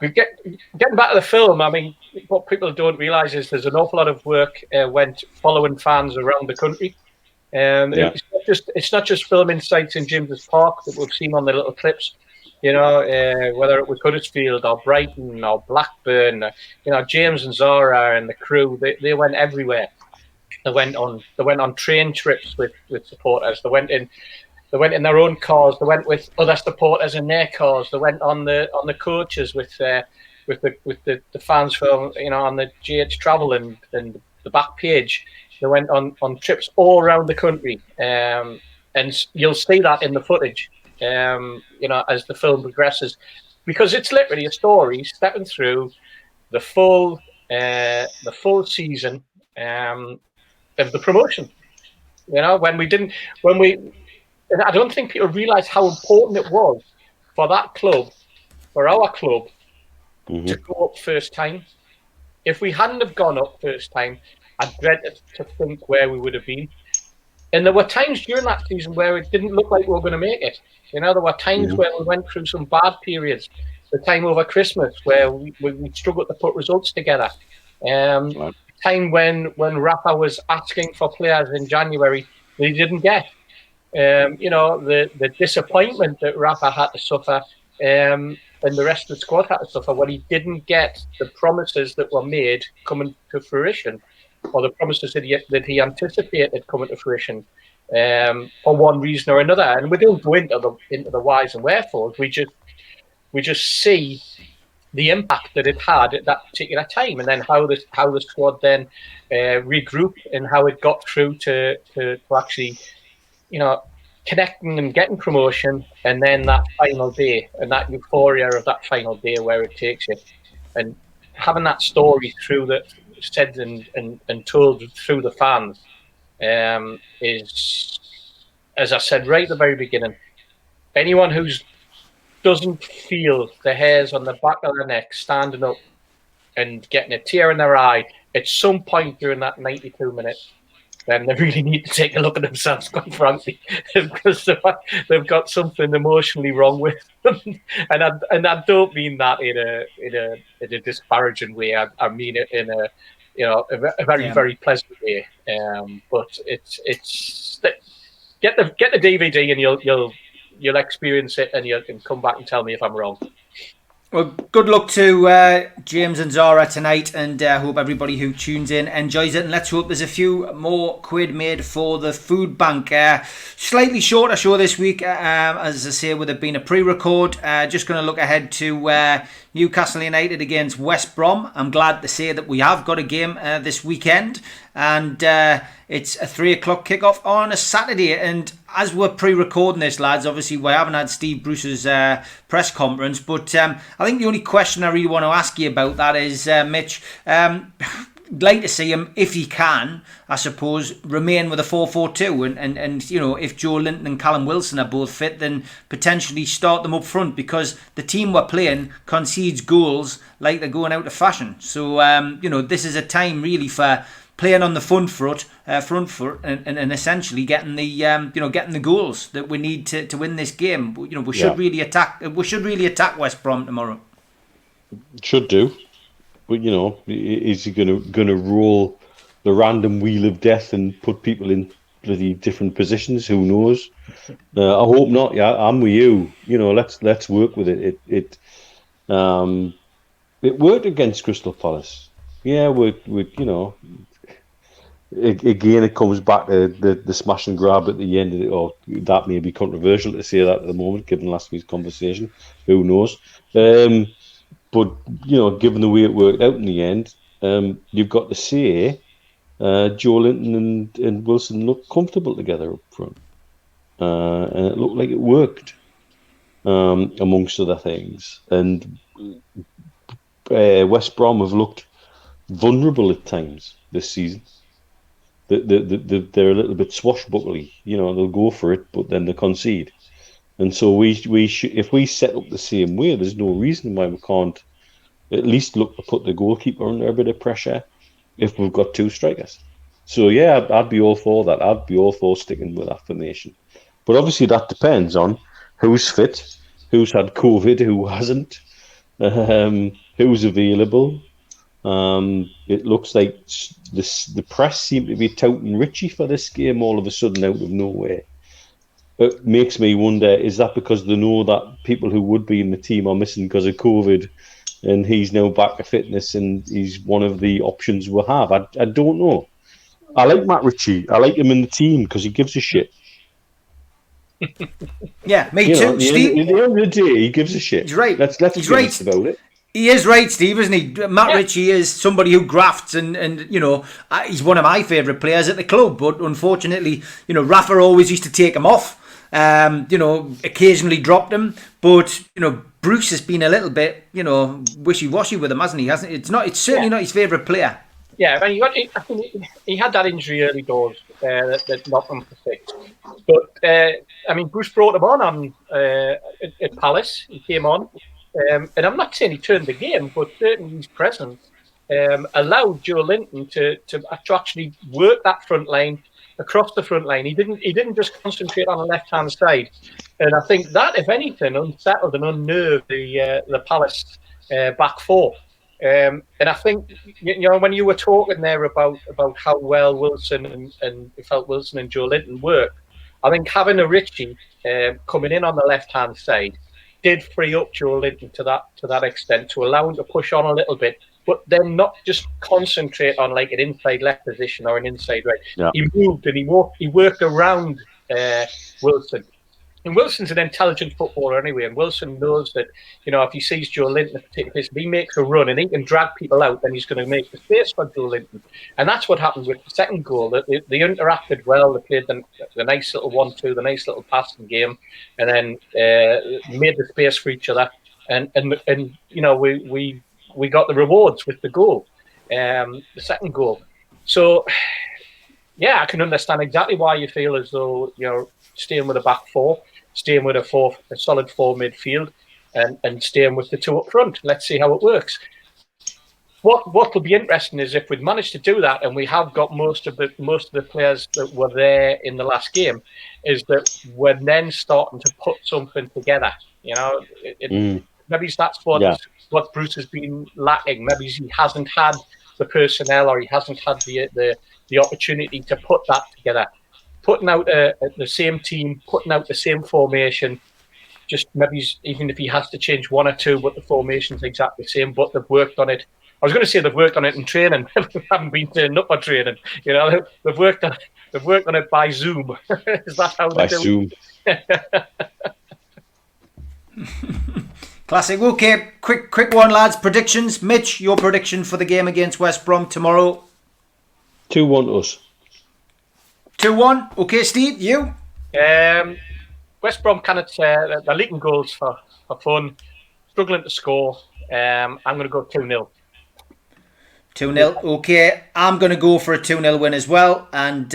Getting back to the film, I mean, what people don't realise is there's an awful lot of work went following fans around the country. It's not just filming sites in James's Park that we've seen on the little clips. You know, whether it was Huddersfield or Brighton or Blackburn, you know, James and Zara and the crew, they went everywhere. They went on train trips with supporters. They went in their own cars. They went with other supporters in their cars. They went on the coaches with the fans from, you know, on the GH Travel and the back page. They went on trips all around the country, and you'll see that in the footage. You know, as the film progresses, because it's literally a story stepping through the full season of the promotion. You know, I don't think people realised how important it was for that club, for our club, mm-hmm. to go up first time. If we hadn't have gone up first time, I dreaded to think where we would have been. And there were times during that season where it didn't look like we were going to make it. You know, there were times mm-hmm. where we went through some bad periods. The time over Christmas where we struggled to put results together. Right. Time when Rafa was asking for players in January that he didn't get. You know, the disappointment that Rafa had to suffer and the rest of the squad had to suffer when he didn't get the promises that were made coming to fruition, or the promises that he anticipated coming to fruition for one reason or another. And we don't go into the whys and wherefores. We just see the impact that it had at that particular time, and then how the squad then regrouped and how it got through to actually, you know, connecting and getting promotion, and then that final day and that euphoria of that final day where it takes you, and having that story through that said and told through the fans is, as I said right at the very beginning, anyone who's doesn't feel the hairs on the back of their neck standing up and getting a tear in their eye at some point during that 92 minutes, then they really need to take a look at themselves, quite frankly, because they've got something emotionally wrong with them. And I don't mean that in a disparaging way. I mean it in a, you know, a very very pleasant way. But it's get the DVD and you'll experience it, and you can come back and tell me if I'm wrong. Well, good luck to James and Zara tonight, and hope everybody who tunes in enjoys it. And let's hope there's a few more quid made for the food bank. Slightly shorter show this week, as I say, with it being a pre-record. Just going to look ahead to Newcastle United against West Brom. I'm glad to say that we have got a game this weekend, and it's a 3:00 kickoff on a Saturday. And as we're pre-recording this, lads, obviously we haven't had Steve Bruce's press conference, but I think the only question I really want to ask you about that is, Mitch, I'd like to see him, if he can, I suppose, remain with a 4-4-2, and you know, if Joe Linton and Callum Wilson are both fit, then potentially start them up front, because the team we're playing concedes goals like they're going out of fashion. So you know, this is a time really for playing on the front foot, and essentially getting the getting the goals that we need to win this game. You know, we should really attack West Brom tomorrow. Should do, but you know, is he gonna roll the random wheel of death and put people in bloody different positions? Who knows? I hope not. Yeah, I'm with you. You know, let's work with it. It worked against Crystal Palace. Yeah, we you know. Again, it comes back to the smash and grab at the end of it, or that may be controversial to say that at the moment, given last week's conversation. Who knows? But, you know, given the way it worked out in the end, you've got to say Joe Linton and Wilson looked comfortable together up front. And it looked like it worked, amongst other things. And West Brom have looked vulnerable at times this season. They're a little bit swashbuckly, you know. They'll go for it, but then they concede. And so if we set up the same way, there's no reason why we can't at least look to put the goalkeeper under a bit of pressure if we've got two strikers. So yeah, I'd be all for that. I'd be all for sticking with that formation. But obviously that depends on who's fit, who's had COVID, who hasn't, who's available. It looks like the press seem to be touting Richie for this game all of a sudden out of nowhere. It makes me wonder, is that because they know that people who would be in the team are missing because of COVID, and he's now back to fitness and he's one of the options we'll have? I don't know. I like Matt Ritchie. I like him in the team because he gives a shit. Yeah, me too. At the end of the day, he gives a shit. He's right. Let's be honest about it. He is right, Steve, isn't he? Matt Ritchie is somebody who grafts, and you know, he's one of my favourite players at the club. But unfortunately, you know, Rafa always used to take him off. You know, occasionally dropped him. But you know, Bruce has been a little bit, you know, wishy-washy with him, hasn't he? It's certainly not his favourite player. Yeah, I mean, I think he had that injury early doors that knocked him for six. But I mean, Bruce brought him on at Palace. He came on, and I'm not saying he turned the game, but certainly his presence allowed Joe Linton to actually work that front line. Across the front line, he didn't just concentrate on the left-hand side, and I think that, if anything, unsettled and unnerved the Palace back four. And I think, you know, when you were talking there about how well Wilson and you felt Wilson and Joe Linton work, I think having a Richie coming in on the left-hand side did free up Joe Linton to that extent, to allow him to push on a little bit. But then not just concentrate on like an inside left position or an inside right. Yeah. He moved and he worked around Wilson. And Wilson's an intelligent footballer anyway. And Wilson knows that, you know, if he sees Joe Linton, if he makes a run and he can drag people out, then he's going to make the space for Joe Linton. And that's what happened with the second goal. They interacted well. They played the nice little 1-2, the nice little passing game, and then made the space for each other. And you know, we got the rewards with the goal, the second goal. So, yeah, I can understand exactly why you feel as though you're staying with a back four, staying with a solid four midfield, and staying with the two up front. Let's see how it works. What will be interesting is if we've managed to do that, and we have got most of the players that were there in the last game, is that we're then starting to put something together. You know, maybe that's what Bruce has been lacking. Maybe he hasn't had the personnel, or he hasn't had the opportunity to put that together. Putting out the same team, putting out the same formation, just maybe even if he has to change one or two, but the formation's exactly the same, but they've worked on it. I was going to say they've worked on it in training. They haven't been turning up on training. You know, they've worked on it by Zoom. Is that how they do it? By Zoom. Classic. Okay, quick one, lads. Predictions. Mitch, your prediction for the game against West Brom tomorrow? 2-1 us. 2-1. Okay, Steve, you? West Brom they're leaking goals for fun. Struggling to score. I'm going to go 2-0. 2-0. Okay, I'm going to go for a 2-0 win as well. And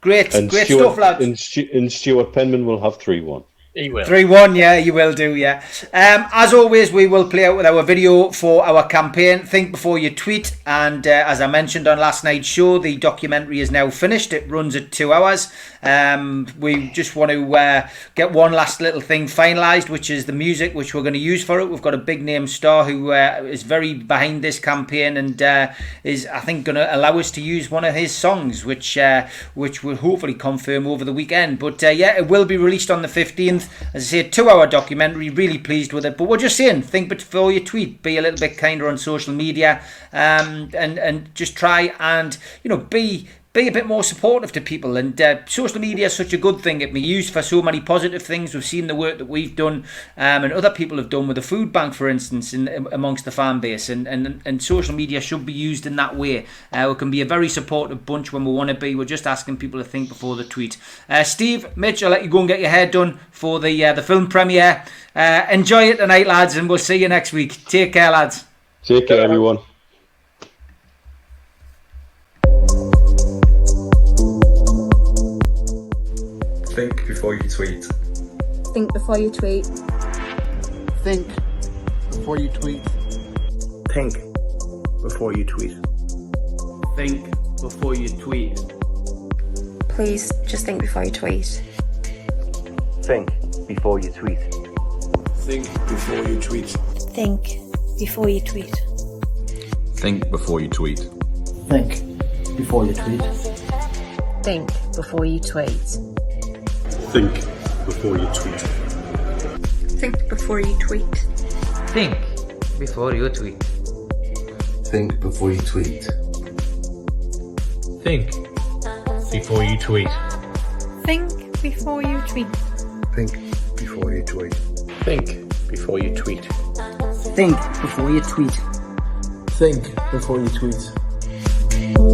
great stuff, lads. And Stuart Penman will have 3-1. He will. 3-1, yeah, you will do, yeah. As always, we will play out with our video for our campaign, Think Before You Tweet. And as I mentioned on last night's show, the documentary is now finished. It runs at 2 hours. We just want to get one last little thing finalised, which is the music, which we're going to use for it. We've got a big name star who is very behind this campaign and is, I think, going to allow us to use one of his songs, which we'll hopefully confirm over the weekend. But yeah, it will be released on the 15th. As I say, a 2-hour documentary, really pleased with it. But we're just saying, think before you tweet, be a little bit kinder on social media, and just try and, you know, be a bit more supportive to people. And social media is such a good thing. It may be used for so many positive things. We've seen the work that we've done and other people have done with the food bank, for instance, amongst the fan base. And social media should be used in that way. We can be a very supportive bunch when we want to be. We're just asking people to think before the tweet. Steve, Mitch, I'll let you go and get your hair done for the film premiere. Enjoy it tonight, lads, and we'll see you next week. Take care, lads. Take care, everyone. Think before you tweet. Think before you tweet. Think before you tweet. Think before you tweet. Think before you tweet. Please, just think before you tweet. Think before you tweet. Think before you tweet. Think before you tweet. Think before you tweet. Think before you tweet. Think before you tweet. Think before you tweet. Think before you tweet. Think before you tweet. Think before you tweet. Think before you tweet. Think before you tweet. Think before you tweet. Think before you tweet. Think before you tweet. Think before you tweet.